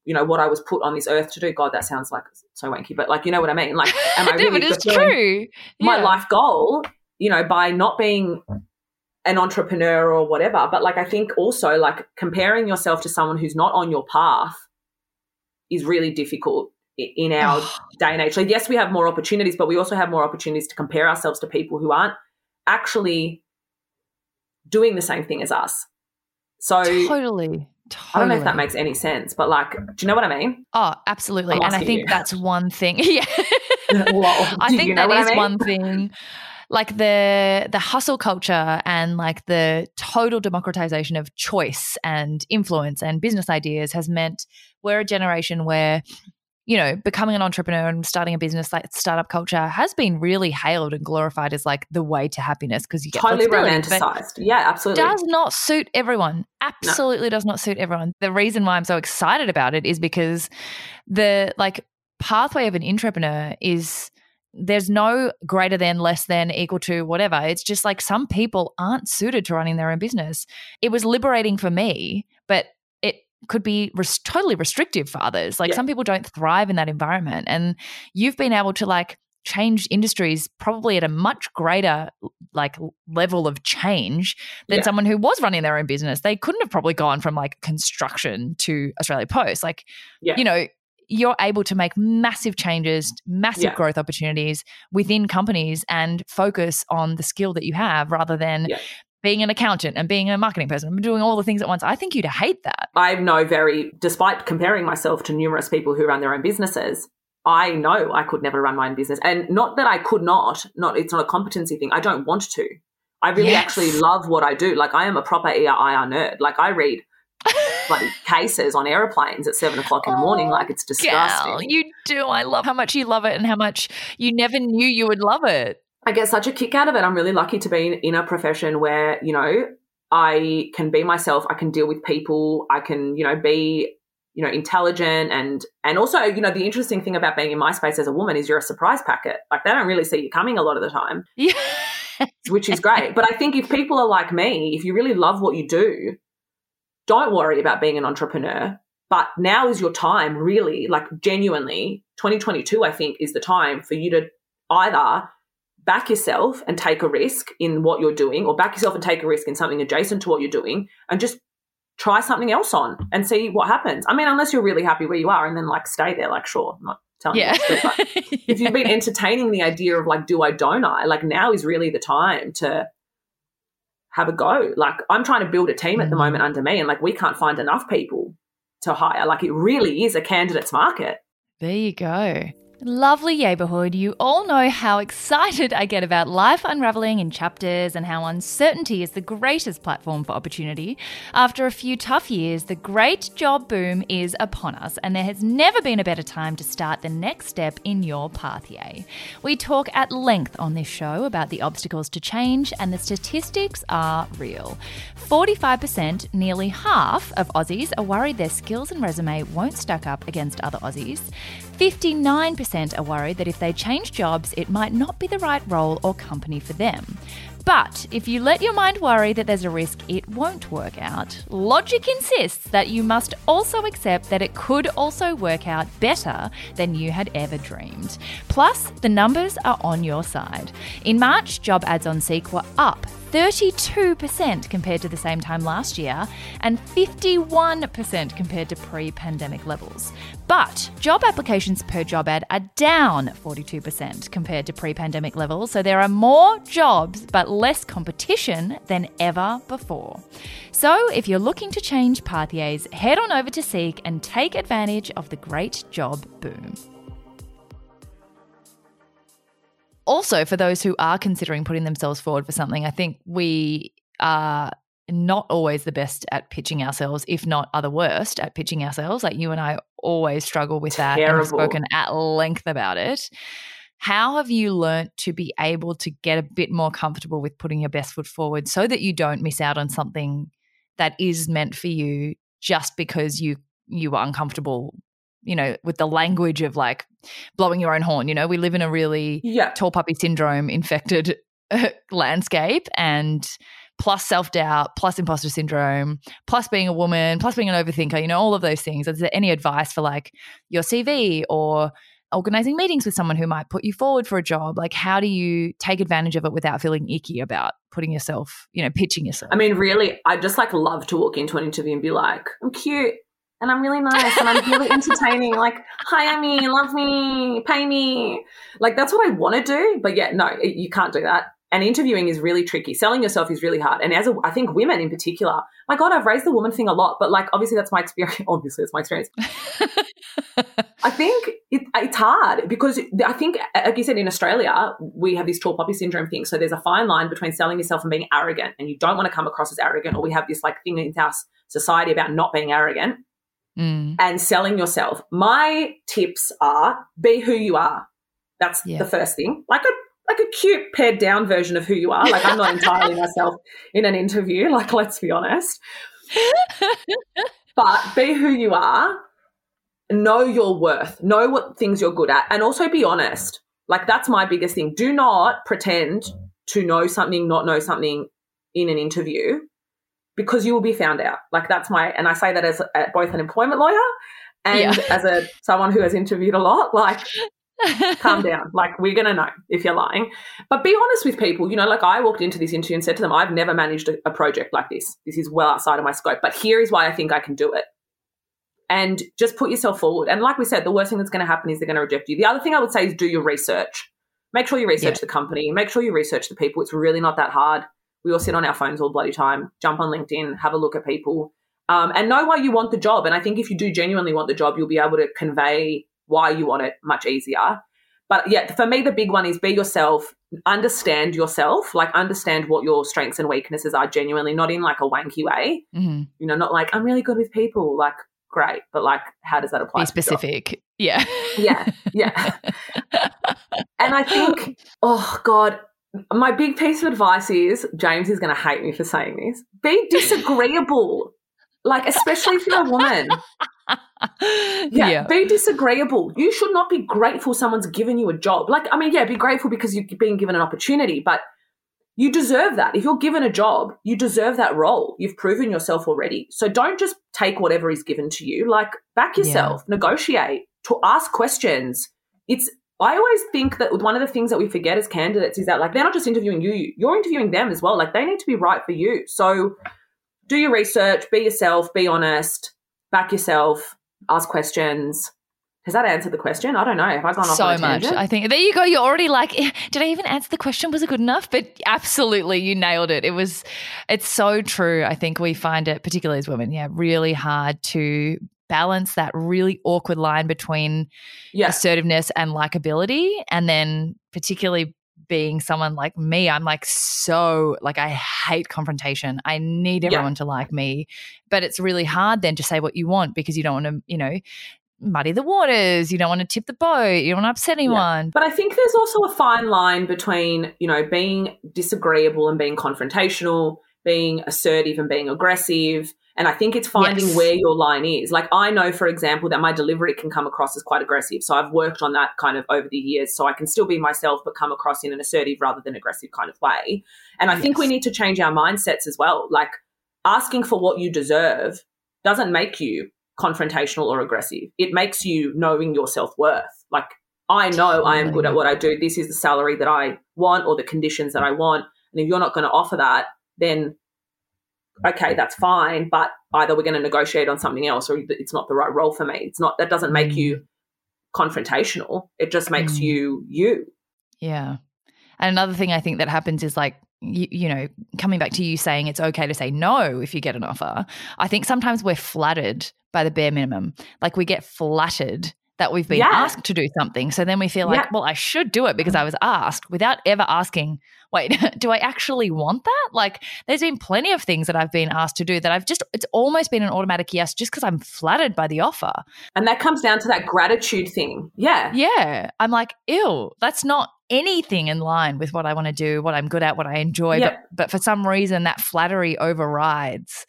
you know, what I was put on this earth to do. God, that sounds like so wanky, but like, you know what I mean? Like, am I really fulfilling my life goal, you know, by not being an entrepreneur or whatever? But like, I think also like comparing yourself to someone who's not on your path is really difficult in our day and age. So yes, we have more opportunities, but we also have more opportunities to compare ourselves to people who aren't actually doing the same thing as us. So totally. Totally. I don't know if that makes any sense, but like, do you know what I mean? Oh, absolutely. And I think you. that's one thing. Yeah. Well, I think you know that is I mean? one thing. Like the the hustle culture and like the total democratization of choice and influence and business ideas has meant we're a generation where, you know, becoming an entrepreneur and starting a business, like startup culture, has been really hailed and glorified as like the way to happiness because you get totally romanticized. Yeah, absolutely. Does not suit everyone. Absolutely no. does not suit everyone. The reason why I'm so excited about it is because the like pathway of an entrepreneur is, there's no greater than, less than, equal to, whatever. It's just like some people aren't suited to running their own business. It was liberating for me, but it could be res- totally restrictive for others. Like yeah. some people don't thrive in that environment. And you've been able to like change industries probably at a much greater like level of change than yeah. someone who was running their own business. They couldn't have probably gone from like construction to Australia Post. Like, yeah. you know, you're able to make massive changes, massive yeah. growth opportunities within companies and focus on the skill that you have rather than yeah. being an accountant and being a marketing person and doing all the things at once. I think you'd hate that. I know very, despite comparing myself to numerous people who run their own businesses, I know I could never run my own business. And not that I could not, not it's not a competency thing. I don't want to. I really yes. actually love what I do. Like I am a proper E R I R nerd. Like I read bloody cases on aeroplanes at seven o'clock in the morning. Oh, like it's disgusting. Girl, you do. I love how much you love it and how much you never knew you would love it. I get such a kick out of it. I'm really lucky to be in a profession where, you know, I can be myself. I can deal with people. I can, you know, be, you know, intelligent. And, and also, you know, the interesting thing about being in my space as a woman is you're a surprise packet. Like they don't really see you coming a lot of the time, yeah. which is great. But I think if people are like me, if you really love what you do, don't worry about being an entrepreneur, but now is your time really, like genuinely, twenty twenty-two I think is the time for you to either back yourself and take a risk in what you're doing or back yourself and take a risk in something adjacent to what you're doing and just try something else on and see what happens. I mean, unless you're really happy where you are and then like stay there, like sure, I'm not telling yeah. you. But yeah. if you've been entertaining the idea of like do I, don't I, like now is really the time to have a go. Like I'm trying to build a team at the moment under me and like we can't find enough people to hire. Like it really is a candidate's market. There you go. Lovely neighbourhood. You all know how excited I get about life unravelling in chapters and how uncertainty is the greatest platform for opportunity. After a few tough years, the great job boom is upon us and there has never been a better time to start the next step in your pathway. We talk at length on this show about the obstacles to change and the statistics are real. forty-five percent, nearly half of Aussies are worried their skills and resume won't stack up against other Aussies. fifty-nine percent are worried that if they change jobs, it might not be the right role or company for them. But if you let your mind worry that there's a risk it won't work out, logic insists that you must also accept that it could also work out better than you had ever dreamed. Plus, the numbers are on your side. In March, job ads on SEEK were up thirty-two percent compared to the same time last year and fifty-one percent compared to pre-pandemic levels. But job applications per job ad are down forty-two percent compared to pre-pandemic levels, so there are more jobs but less competition than ever before. So if you're looking to change pathways, head on over to SEEK and take advantage of the great job boom. Also, for those who are considering putting themselves forward for something, I think we are not always the best at pitching ourselves, if not are the worst at pitching ourselves. Like you and I always struggle with that. Terrible. And we've spoken at length about it. How have you learnt to be able to get a bit more comfortable with putting your best foot forward so that you don't miss out on something that is meant for you just because you you were uncomfortable, you know, with the language of like blowing your own horn? You know, we live in a really yeah. tall puppy syndrome infected uh, landscape and plus self-doubt, plus imposter syndrome, plus being a woman, plus being an overthinker, you know, all of those things. Is there any advice for like your C V or organizing meetings with someone who might put you forward for a job? Like, how do you take advantage of it without feeling icky about putting yourself, you know, pitching yourself? I mean, really, I just like love to walk into an interview and be like, I'm cute and I'm really nice and I'm really entertaining. Like, hire me, love me, pay me. Like, that's what I want to do. But yeah, no, you can't do that. And interviewing is really tricky. Selling yourself is really hard. And as a, I think women in particular, my God, I've raised the woman thing a lot, but like, obviously that's my experience. Obviously that's my experience. I think it, it's hard because I think, like you said, in Australia, we have this tall poppy syndrome thing. So there's a fine line between selling yourself and being arrogant, and you don't want to come across as arrogant, or we have this like thing in our society about not being arrogant mm. and selling yourself. My tips are be who you are. That's yeah. the first thing. Like a like a cute pared down version of who you are. Like, I'm not entirely myself in an interview, like, let's be honest. But be who you are, know your worth, know what things you're good at, and also be honest. Like, that's my biggest thing. Do not pretend to know something, not know something in an interview, because you will be found out. Like, that's my, and I say that as a, both an employment lawyer and yeah. as a someone who has interviewed a lot, like, calm down. Like, we're going to know if you're lying. But be honest with people. You know, like, I walked into this interview and said to them, I've never managed a, a project like this. This is well outside of my scope, but here is why I think I can do it. And just put yourself forward. And like we said, the worst thing that's going to happen is they're going to reject you. The other thing I would say is do your research. Make sure you research yeah. the company. Make sure you research the people. It's really not that hard. We all sit on our phones all bloody time. Jump on LinkedIn, have a look at people, um, and know why you want the job. And I think if you do genuinely want the job, you'll be able to convey why you want it much easier. But yeah, for me, the big one is be yourself, understand yourself, like understand what your strengths and weaknesses are genuinely, not in like a wanky way, mm-hmm. you know, not like I'm really good with people, like great, but like how does that apply? Be specific. Yeah. Yeah. Yeah. And I think, oh God, my big piece of advice is, James is going to hate me for saying this, be disagreeable, like especially if you're a woman. Yeah, yeah, be disagreeable. You should not be grateful someone's given you a job. Like, I mean, yeah, be grateful because you've been given an opportunity, but you deserve that. If you're given a job, you deserve that role. You've proven yourself already. So don't just take whatever is given to you. Like, back yourself, yeah. negotiate, to ask questions. It's I always think that one of the things that we forget as candidates is that, like, they're not just interviewing you, you're interviewing them as well. Like, they need to be right for you. So do your research, be yourself, be honest, back yourself, ask questions. Has that answered the question? I don't know. Have I gone off on a tangent? So much. I think there you go. You're already like, did I even answer the question? Was it good enough? But absolutely, you nailed it. It was. It's so true. I think we find it, particularly as women, yeah, really hard to balance that really awkward line between yeah. assertiveness and likability, and then particularly being someone like me, I'm like so like I hate confrontation. I need everyone yeah. to like me, but it's really hard then to say what you want because you don't want to, you know, muddy the waters. You don't want to tip the boat. You don't want to upset anyone. Yeah. But I think there's also a fine line between, you know, being disagreeable and being confrontational, being assertive and being aggressive. And I think it's finding yes. where your line is. Like, I know, for example, that my delivery can come across as quite aggressive. So I've worked on that kind of over the years. So I can still be myself but come across in an assertive rather than aggressive kind of way. And I yes. think we need to change our mindsets as well. Like, asking for what you deserve doesn't make you confrontational or aggressive. It makes you knowing your self-worth. Like, I know I am good at what I do. This is the salary that I want or the conditions that I want. And if you're not going to offer that, then okay, that's fine, but either we're going to negotiate on something else or it's not the right role for me. It's not, that doesn't make you confrontational. It just makes mm. you you. Yeah. And another thing I think that happens is like, you, you know, coming back to you saying it's okay to say no if you get an offer. I think sometimes we're flattered by the bare minimum. Like, we get flattered that we've been yeah. asked to do something. So then we feel like, yeah. well, I should do it because I was asked, without ever asking, wait, do I actually want that? Like, there's been plenty of things that I've been asked to do that I've just, it's almost been an automatic yes just because I'm flattered by the offer. And that comes down to that gratitude thing. Yeah. Yeah. I'm like, ew, that's not anything in line with what I want to do, what I'm good at, what I enjoy. Yeah. But, but for some reason that flattery overrides.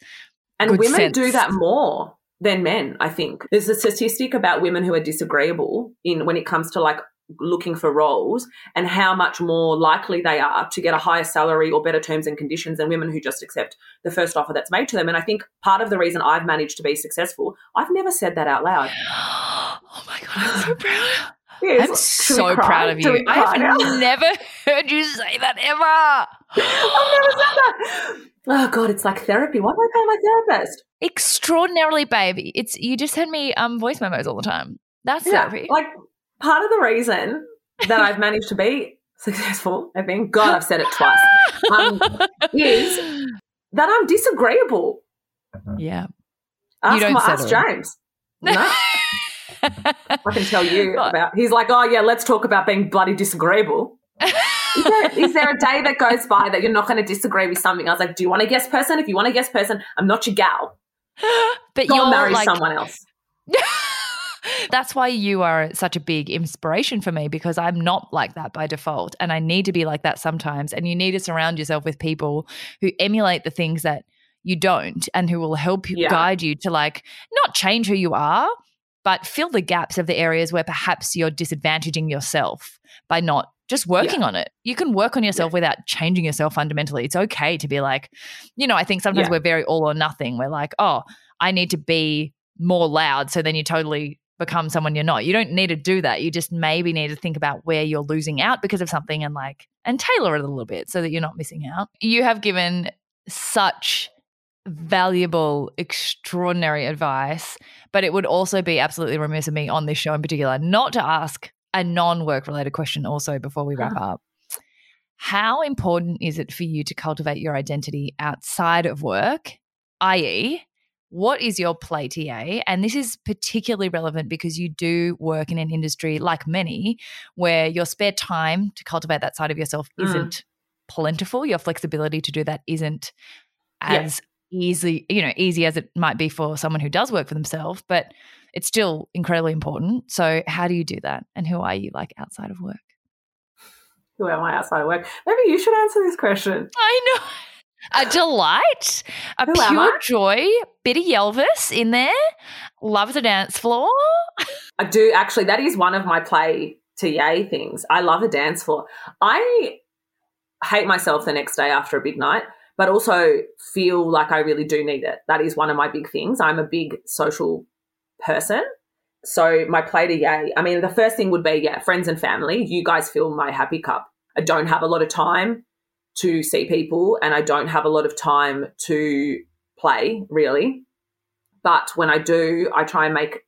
And women sense. do that more than men, I think. There's a statistic about women who are disagreeable in when it comes to like looking for roles and how much more likely they are to get a higher salary or better terms and conditions than women who just accept the first offer that's made to them. And I think part of the reason I've managed to be successful, I've never said that out loud. Oh, my God, I'm so proud. Yes. I'm so proud of you. I have now? never heard you say that ever. I've never said that. Oh, God, it's like therapy. Why do I pay my therapist? Extraordinarily, baby. It's, you just send me um, voice memos all the time. That's yeah, therapy. Like, part of the reason that I've managed to be successful, I think, God, I've said it twice, um, is that I'm disagreeable. Yeah. Ask, you don't my, ask James. No. I can tell you about, he's like, oh, yeah, let's talk about being bloody disagreeable. Is there, is there a day that goes by that you're not going to disagree with something? I was like, do you want a guest person? If you want a guest person, I'm not your gal. But you'll marry like, someone else. That's why you are such a big inspiration for me, because I'm not like that by default, and I need to be like that sometimes. And you need to surround yourself with people who emulate the things that you don't and who will help you, yeah. guide you to like not change who you are, but fill the gaps of the areas where perhaps you're disadvantaging yourself by not just working yeah. on it. You can work on yourself yeah. without changing yourself fundamentally. It's okay to be like, you know, I think sometimes yeah. we're very all or nothing. We're like, oh, I need to be more loud, so then you totally become someone you're not. You don't need to do that. You just maybe need to think about where you're losing out because of something and like and tailor it a little bit so that you're not missing out. You have given such valuable, extraordinary advice, but it would also be absolutely remiss of me on this show in particular not to ask a non-work related question also before we wrap up. How important is it for you to cultivate your identity outside of work, that is, what is your play, T A? And this is particularly relevant because you do work in an industry like many where your spare time to cultivate that side of yourself isn't mm. plentiful. Your flexibility to do that isn't as yeah. easy, you know, easy as it might be for someone who does work for themselves, but it's still incredibly important. So how do you do that? And who are you like outside of work? Who am I outside of work? Maybe you should answer this question. I know. A delight, a Who pure joy, bit of Yelvis in there, love the dance floor. I do actually. That is one of my play T A things. I love a dance floor. I hate myself the next day after a big night, but also feel like I really do need it. That is one of my big things. I'm a big social person. So my play T A, I mean, the first thing would be, yeah, friends and family. You guys fill my happy cup. I don't have a lot of time to see people, and I don't have a lot of time to play really. But when I do, I try and make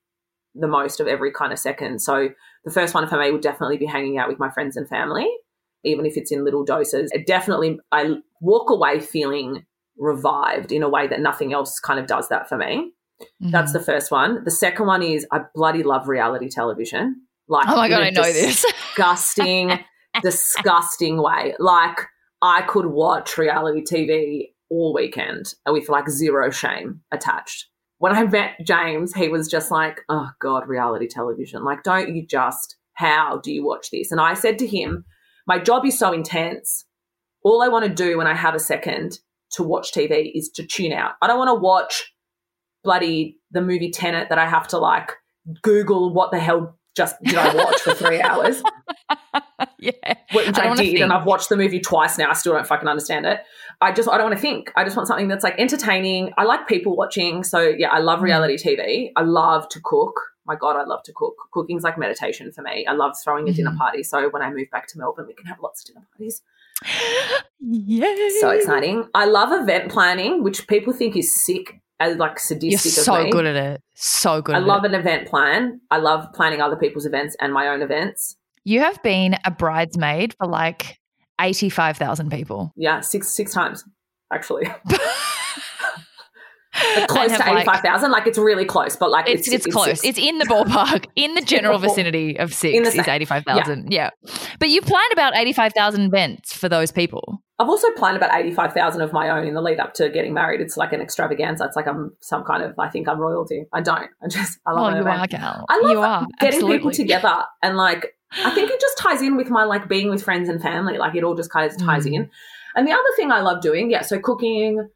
the most of every kind of second. So the first one for me would definitely be hanging out with my friends and family, even if it's in little doses. It definitely, I walk away feeling revived in a way that nothing else kind of does that for me. Mm-hmm. That's the first one. The second one is I bloody love reality television. Like, oh my God, I know this. Disgusting, disgusting way. Like, I could watch reality T V all weekend with like zero shame attached. When I met James, he was just like, oh, God, reality television. Like, don't you just, how do you watch this? And I said to him, my job is so intense. All I want to do when I have a second to watch T V is to tune out. I don't want to watch bloody the movie Tenet that I have to like Google what the hell just did I watch for three hours. Yeah, which I, I did, and I've watched the movie twice now. I still don't fucking understand it. I just I don't want to think. I just want something that's like entertaining. I like people watching, so yeah, I love reality mm. T V. I love to cook. My God, I love to cook. Cooking's like meditation for me. I love throwing a mm. dinner party. So when I move back to Melbourne, we can have lots of dinner parties. Yay! So exciting. I love event planning, which people think is sick. As like sadistic. You're so of me. good at it. So good. I at love it. an event plan. I love planning other people's events and my own events. You have been a bridesmaid for like eighty-five thousand people. Yeah, six six times actually. Close to eighty-five thousand. Like, like it's really close, but like it's, it's, it's, it's close. Six. It's in the ballpark, in the general vicinity of six is eighty-five thousand. Yeah. yeah. But you planned about eighty-five thousand events for those people. I've also planned about eighty-five thousand of my own in the lead up to getting married. It's like an extravaganza. It's like I'm some kind of, I think I'm royalty. I don't. I just, I love oh, you are, Cal. I love you are. getting Absolutely. people together and like, I think it just ties in with my like being with friends and family. Like it all just kind of ties mm. in. And the other thing I love doing, yeah, so cooking,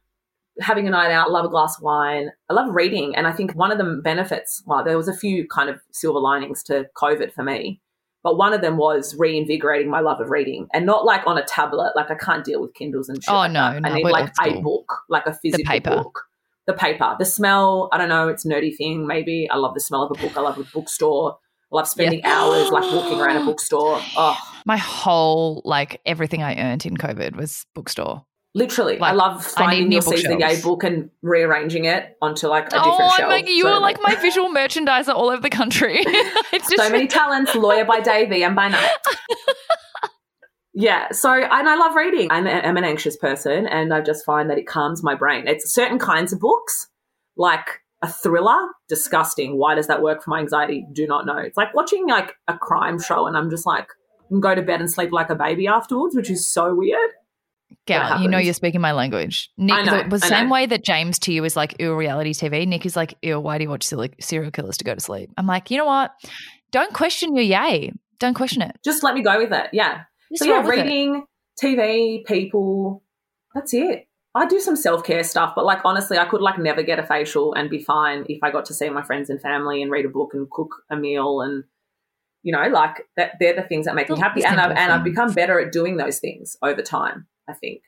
having a night out, love a glass of wine. I love reading. And I think one of the benefits, well, there was a few kind of silver linings to COVID for me, But one of them was reinvigorating my love of reading, and not like on a tablet. Like I can't deal with Kindles and shit. Oh, like no, no. I need like a book, like a physical the paper. book. The paper. The smell, I don't know, it's a nerdy thing maybe. I love the smell of a book. I love a bookstore. I love spending yeah. hours like walking around a bookstore. Oh. My whole like everything I earned in COVID was bookstore. Literally. Like, I love finding your C Z A book and rearranging it onto like a oh, different shelf. Like, you so, are like my visual merchandiser all over the country. It's just... So many talents, lawyer by day, V M by night. Yeah. So, and I love reading. I'm, I'm an anxious person, and I just find that it calms my brain. It's certain kinds of books, like a thriller, disgusting. Why does that work for my anxiety? Do not know. It's like watching like a crime show, and I'm just like, I can go to bed and sleep like a baby afterwards, which is so weird. Yeah, you know you're speaking my language. Nick, I know, the, the same know. way that James to you is like, ew, reality T V, Nick is like, ew, why do you watch serial killers to go to sleep? I'm like, you know what? Don't question your yay. Don't question it. Just let me go with it, yeah. Just so, yeah, reading, it. T V, people, that's it. I do some self-care stuff, but, like, honestly, I could, like, never get a facial and be fine if I got to see my friends and family and read a book and cook a meal and, you know, like, that, they're the things that make me happy, and I've, and I've become better at doing those things over time. I think.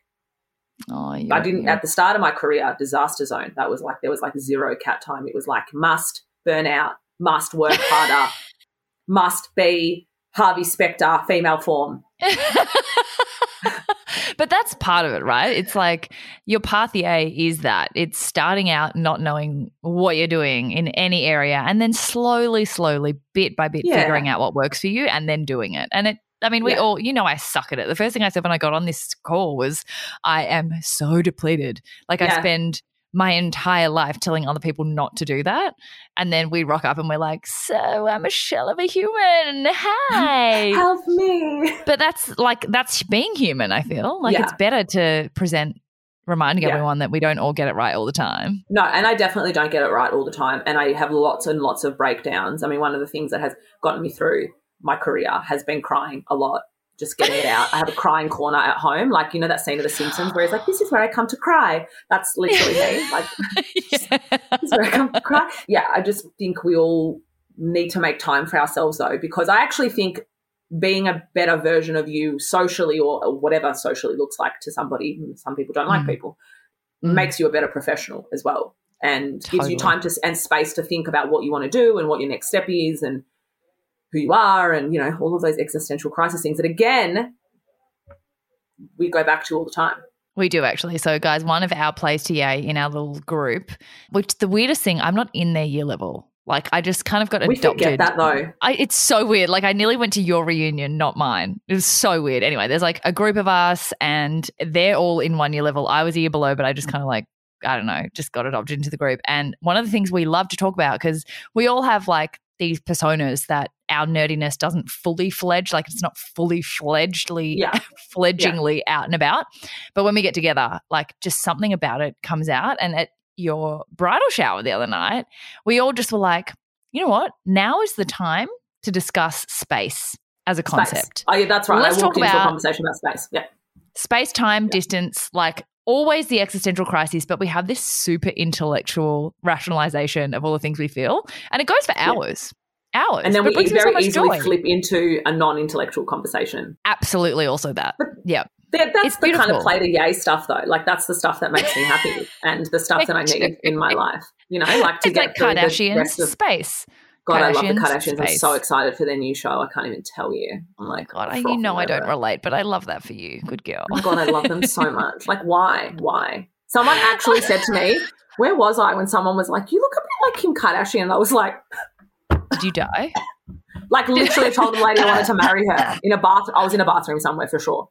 Oh, yeah, I didn't yeah. at the start of my career, disaster zone. That was like there was like zero cat time. It was like must burn out, must work harder, must be Harvey Specter female form. But that's part of it, right? It's like your pathier is that. It's starting out not knowing what you're doing in any area, and then slowly, slowly, bit by bit, yeah. figuring out what works for you, and then doing it. And it. I mean, we yeah. all, you know, I suck at it. The first thing I said when I got on this call was I am so depleted. Like yeah. I spend my entire life telling other people not to do that. And then we rock up and we're like, so I'm a shell of a human. Hi. Help me. But that's like, that's being human, I feel. Like yeah. it's better to present, reminding yeah. everyone that we don't all get it right all the time. No, and I definitely don't get it right all the time. And I have lots and lots of breakdowns. I mean, one of the things that has gotten me through my career has been crying a lot, just getting it out. I have a crying corner at home. Like, you know that scene of The Simpsons where he's like, this is where I come to cry. That's literally me. Like, yeah. this is where I come to cry. Yeah, I just think we all need to make time for ourselves though, because I actually think being a better version of you socially, or whatever socially looks like to somebody, some people don't mm. like people, mm. makes you a better professional as well, and totally. gives you time to and space to think about what you want to do and what your next step is and who you are, and, you know, all of those existential crisis things that, again, we go back to all the time. We do actually. So, guys, one of our plays today in our little group, which the weirdest thing, I'm not in their year level. Like, I just kind of got we adopted. We forget that though. I, it's so weird. Like, I nearly went to your reunion, not mine. It was so weird. Anyway, there's like a group of us and they're all in one year level. I was a year below, but I just kind of like, I don't know, just got adopted into the group. And one of the things we love to talk about, because we all have like these personas that our nerdiness doesn't fully fledge, like it's not fully fledgedly, yeah. fledgingly yeah. out and about. But when we get together, like just something about it comes out. And at your bridal shower the other night, we all just were like, you know what? Now is the time to discuss space as a concept. Space. Oh, yeah, that's right. Let's I walked talk into about a conversation about space. Yeah. Space, time, yeah. distance, like always the existential crises, but we have this super intellectual rationalization of all the things we feel. And it goes for hours. Yeah. Hours. And then we very so easily joy. flip into a non-intellectual conversation. Absolutely also that. But yeah. That's it's the beautiful. kind of play to yay stuff though. Like that's the stuff that makes me happy and the stuff that I need in my life. You know, like to it's get like Kardashians of, space. God, I love the Kardashians. Space. I'm so excited for their new show. I can't even tell you. I'm like, God, I, you know I don't relate, but I love that for you. Good girl. Oh, God, I love them so much. Like why? Why? Someone actually said to me, where was I when someone was like, you look a bit like Kim Kardashian? And I was like, did you die? Like literally told the lady I wanted to marry her in a bath. I was in a bathroom somewhere for sure.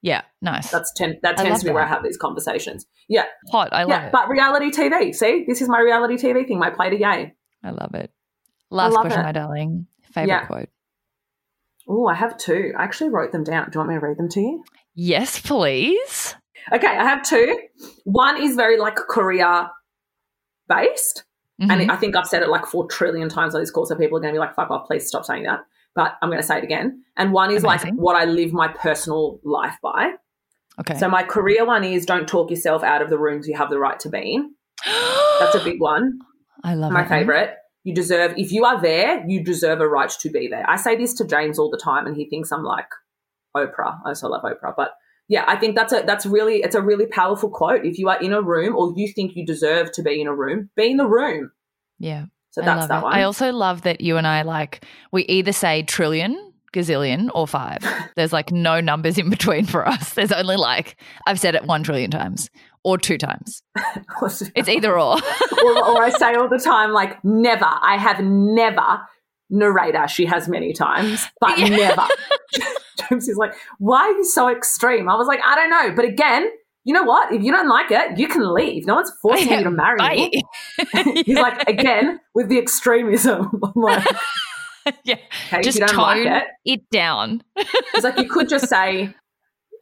Yeah, nice. That's ten, that tends to be that. Where I have these conversations. Yeah. Hot, I love yeah, it. But reality T V, see? This is my reality T V thing, my play to yay. I love it. Last love question, it. my darling. Favourite yeah. quote? Oh, I have two. I actually wrote them down. Do you want me to read them to you? Yes, please. Okay, I have two. One is very like career-based. Mm-hmm. And I think I've said it like four trillion times on this call, so people are going to be like, fuck off, please stop saying that. But I'm going to say it again. And one is Amazing. like what I live my personal life by. Okay. So my career one is don't talk yourself out of the rooms you have the right to be in. That's a big one. I love it. My favourite. You deserve, if you are there, you deserve a right to be there. I say this to James all the time and he thinks I'm like Oprah. I also love Oprah. But yeah, I think that's a, that's really, it's a really powerful quote. If you are in a room or you think you deserve to be in a room, be in the room. Yeah. So that's that one. I also love that you and I, like, we either say trillion, gazillion, or five. There's like no numbers in between for us. There's only like, I've said it one trillion times or two times. It's either or. or. Or I say all the time, like, never. I have never. Narrator, she has many times, but yeah. never. James is like, why are you so extreme? I was like, I don't know. But again, you know what? If you don't like it, you can leave. No one's forcing yeah, you to marry bye. me. He's yeah. like, again, with the extremism. I'm like, yeah, okay, just if you don't tone like it, it down. It's like you could just say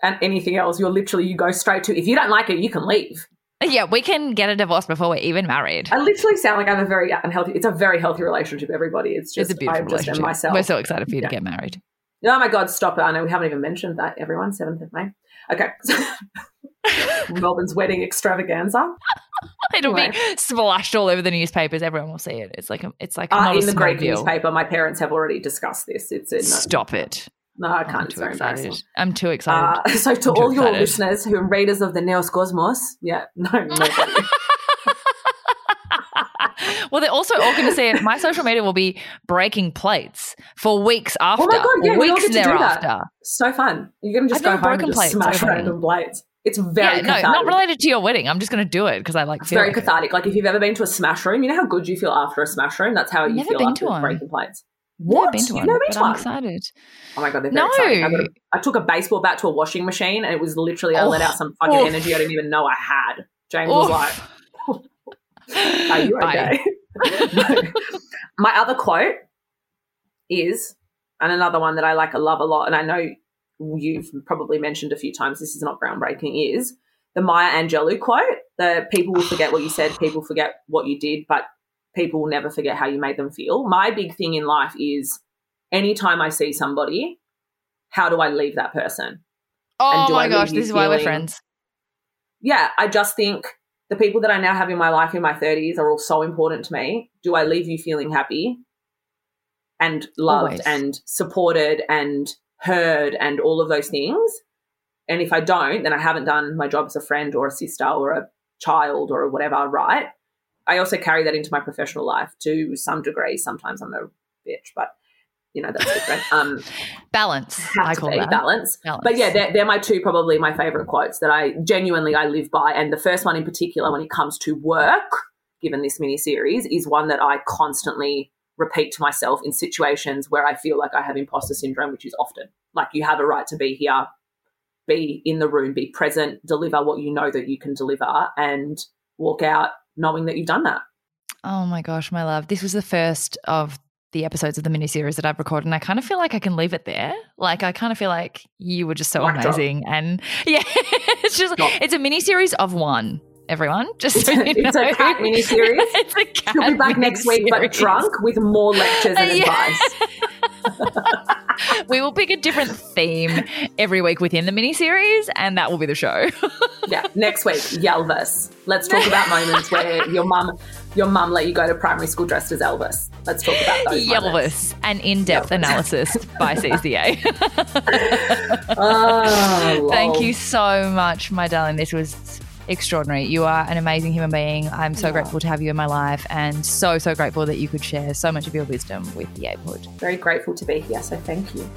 and anything else. You're literally, you go straight to, if you don't like it, you can leave. Yeah, we can get a divorce before we're even married. I literally sound like I'm a very unhealthy, it's a very healthy relationship, everybody. It's just, it's a beautiful I just am myself. We're so excited for you yeah. to get married. Oh, my God, stop it. I know we haven't even mentioned that, everyone, seventh of May. Okay. Melbourne's wedding extravaganza. It'll anyway. be splashed all over the newspapers. Everyone will see it. It's like a, it's like uh, not in a the great deal. newspaper. My parents have already discussed this. It's in, Stop no, it. No, I can't. I'm too excited. I'm too excited. Uh, so to I'm all your excited. listeners who are readers of the Neos Cosmos, yeah, no, nobody. Well, they're also all going to see it. My social media will be breaking plates for weeks after. Oh, my God, yeah, weeks we thereafter. So fun. You're going to just I've go home and just smash random plates. It's very yeah, cathartic. No, not related to your wedding. I'm just going to do it because I like it's very like cathartic. It. Like if you've ever been to a smash room, you know how good you feel after a smash room? That's how I've you feel after breaking plates. What? Been to one, never been to I'm one. Excited. Oh my God, they're very no. exciting. I, to, I took a baseball bat to a washing machine and it was literally, I oh, let out some fucking oh. energy I didn't even know I had. James oh. was like, are you okay? My other quote is, and another one that I like, I love a lot, and I know you've probably mentioned a few times, this is not groundbreaking, is the Maya Angelou quote, the people will forget what you said, people forget what you did, but people will never forget how you made them feel. My big thing in life is anytime I see somebody, how do I leave that person? Oh, and do my I gosh, this is feeling... why we're friends. Yeah, I just think the people that I now have in my life in my thirties are all so important to me. Do I leave you feeling happy and loved Always. and supported and heard and all of those things? And if I don't, then I haven't done my job as a friend or a sister or a child or whatever, right? I also carry that into my professional life to some degree. Sometimes I'm a bitch, but, you know, that's different. Um, balance, I call that. Balance. balance. But, yeah, they're, they're my two probably my favourite quotes that I genuinely I live by. And the first one in particular when it comes to work, given this mini-series, is one that I constantly repeat to myself in situations where I feel like I have imposter syndrome, which is often. Like, you have a right to be here, be in the room, be present, deliver what you know that you can deliver, and walk out knowing that you've done that. Oh, my gosh, my love. This was the first of the episodes of the miniseries that I've recorded, and I kind of feel like I can leave it there. Like, I kind of feel like you were just so Black amazing. Job. And, yeah, it's just like, it's a miniseries of one, everyone. Just so you It's know. a cat miniseries. It's a cat She'll be back miniseries. next week but drunk with more lectures and yeah. advice. We will pick a different theme every week within the miniseries, and that will be the show. Yeah, next week, Yelvis. Let's talk about moments where your mum your mum let you go to primary school dressed as Elvis. Let's talk about those Yelvis, moments. An in-depth Yelvis. analysis by C C A. Oh, lol. Thank you so much, my darling. This was extraordinary. You are an amazing human being. I'm so yeah. grateful to have you in my life and so, so grateful that you could share so much of your wisdom with the A Pod. Very grateful to be here, so thank you.